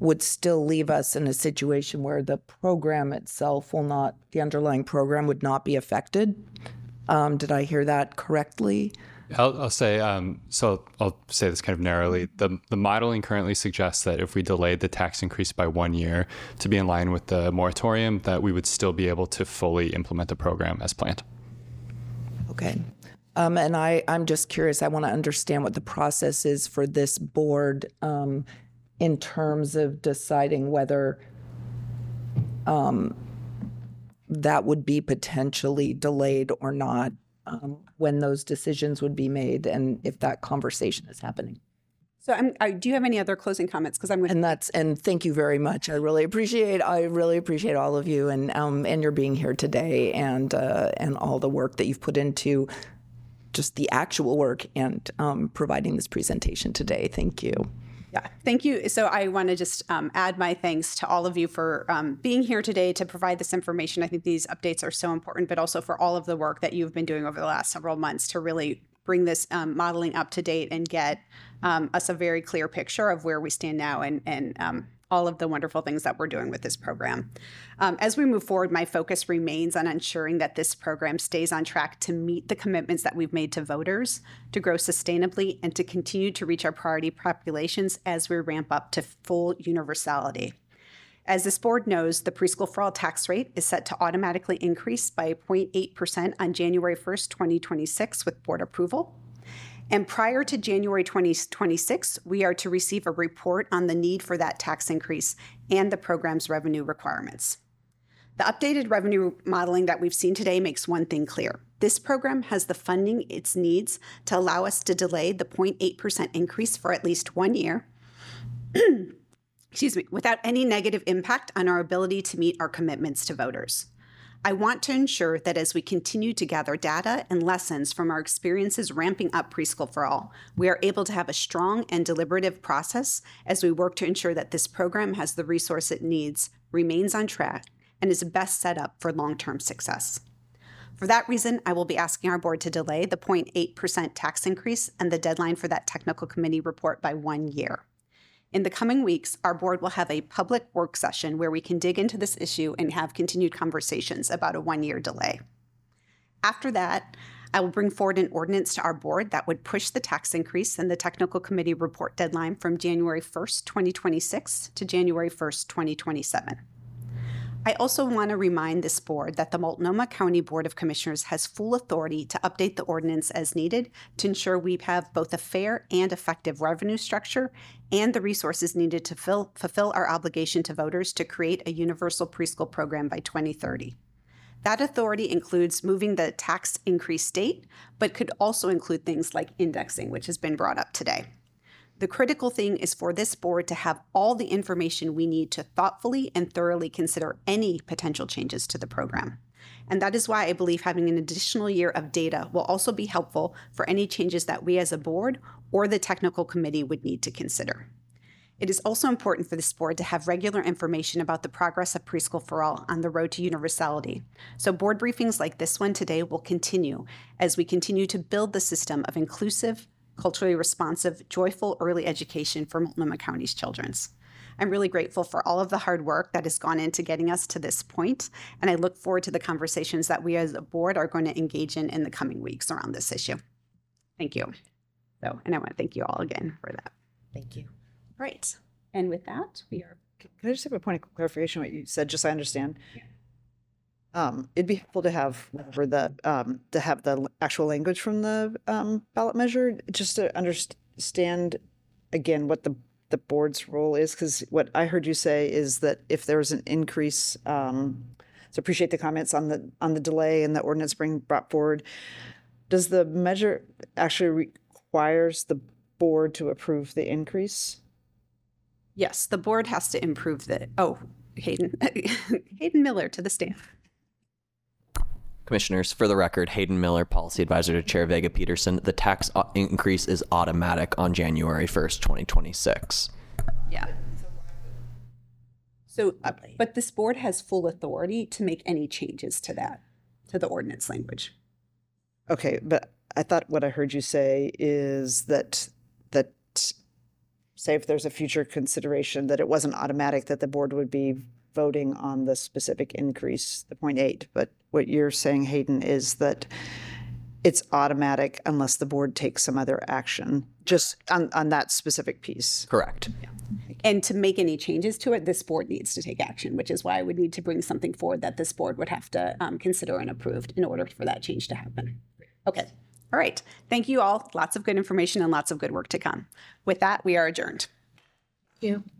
would still leave us in a situation where the program itself will not, the underlying program would not be affected. Um, did I hear that correctly? I'll, I'll say, um, so I'll say this kind of narrowly. The, the modeling currently suggests that if we delayed the tax increase by one year to be in line with the moratorium, that we would still be able to fully implement the program as planned. Okay. Um, and I, I'm just curious, I want to understand what the process is for this board um, in terms of deciding whether um, that would be potentially delayed or not, um, when those decisions would be made and if that conversation is happening. So I'm, I, do you have any other closing comments? Because I'm going to... And that's, and thank you very much. I really appreciate, I really appreciate all of you and um, and your being here today, and uh, and all the work that you've put into just the actual work and um, providing this presentation today. Thank you. Yeah, thank you. So I want to just um, add my thanks to all of you for um, being here today to provide this information. I think these updates are so important, but also for all of the work that you've been doing over the last several months to really bring this um, modeling up to date and get um, us a very clear picture of where we stand now, and, and um, all of the wonderful things that we're doing with this program. Um, as we move forward, my focus remains on ensuring that this program stays on track to meet the commitments that we've made to voters, to grow sustainably, and to continue to reach our priority populations as we ramp up to full universality. As this board knows, the preschool for all tax rate is set to automatically increase by zero point eight percent on January first, twenty twenty-six with board approval. And prior to January twenty twenty-six, we are to receive a report on the need for that tax increase and the program's revenue requirements. The updated revenue modeling that we've seen today makes one thing clear. This program has the funding it needs to allow us to delay the zero point eight percent increase for at least one year. Excuse me, without any negative impact on our ability to meet our commitments to voters. I want to ensure that as we continue to gather data and lessons from our experiences ramping up Preschool for All, we are able to have a strong and deliberative process as we work to ensure that this program has the resource it needs, remains on track, and is best set up for long-term success. For that reason, I will be asking our board to delay the zero point eight percent tax increase and the deadline for that technical committee report by one year. In the coming weeks, our board will have a public work session where we can dig into this issue and have continued conversations about a one-year delay. After that, I will bring forward an ordinance to our board that would push the tax increase and the technical committee report deadline from January first, twenty twenty-six to January first, twenty twenty-seven. I also want to remind this board that the Multnomah County Board of Commissioners has full authority to update the ordinance as needed to ensure we have both a fair and effective revenue structure and the resources needed to fill, fulfill our obligation to voters to create a universal preschool program by twenty thirty. That authority includes moving the tax increase date, but could also include things like indexing, which has been brought up today. The critical thing is for this board to have all the information we need to thoughtfully and thoroughly consider any potential changes to the program. And that is why I believe having an additional year of data will also be helpful for any changes that we as a board or the technical committee would need to consider. It is also important for this board to have regular information about the progress of Preschool for All on the road to universality. So board briefings like this one today will continue as we continue to build the system of inclusive, culturally responsive, joyful early education for Multnomah County's children. I'm really grateful for all of the hard work that has gone into getting us to this point, and I look forward to the conversations that we as a board are going to engage in in the coming weeks around this issue. Thank you. So, and I want to thank you all again for that. Thank you. All right. And with that, we are... Can I just have a point of clarification what you said, just so I understand? Yeah. Um, it'd be helpful to have for the um, to have the actual language from the um, ballot measure, just to understand again what the the board's role is. Because what I heard you say is that if there was an increase, um, so appreciate the comments on the on the delay and the ordinance being brought forward. Does the measure actually requires the board to approve the increase? Yes, the board has to improve the, oh, Hayden, Hayden Miller to the stand. Commissioners, for the record, Hayden Miller, policy advisor to Chair Vega Peterson. The tax o- increase is automatic on January first, twenty twenty-six. Yeah. So, but this board has full authority to make any changes to that, to the ordinance language. Okay, but I thought what I heard you say is that, that say if there's a future consideration, that it wasn't automatic that the board would be voting on the specific increase, the zero point eight. But what you're saying, Hayden, is that it's automatic unless the board takes some other action, just on, on that specific piece. Correct. Yeah. And to make any changes to it, this board needs to take action, which is why I would need to bring something forward that this board would have to um, consider and approve in order for that change to happen. Okay. All right. Thank you all. Lots of good information and lots of good work to come. With that, we are adjourned. Thank you.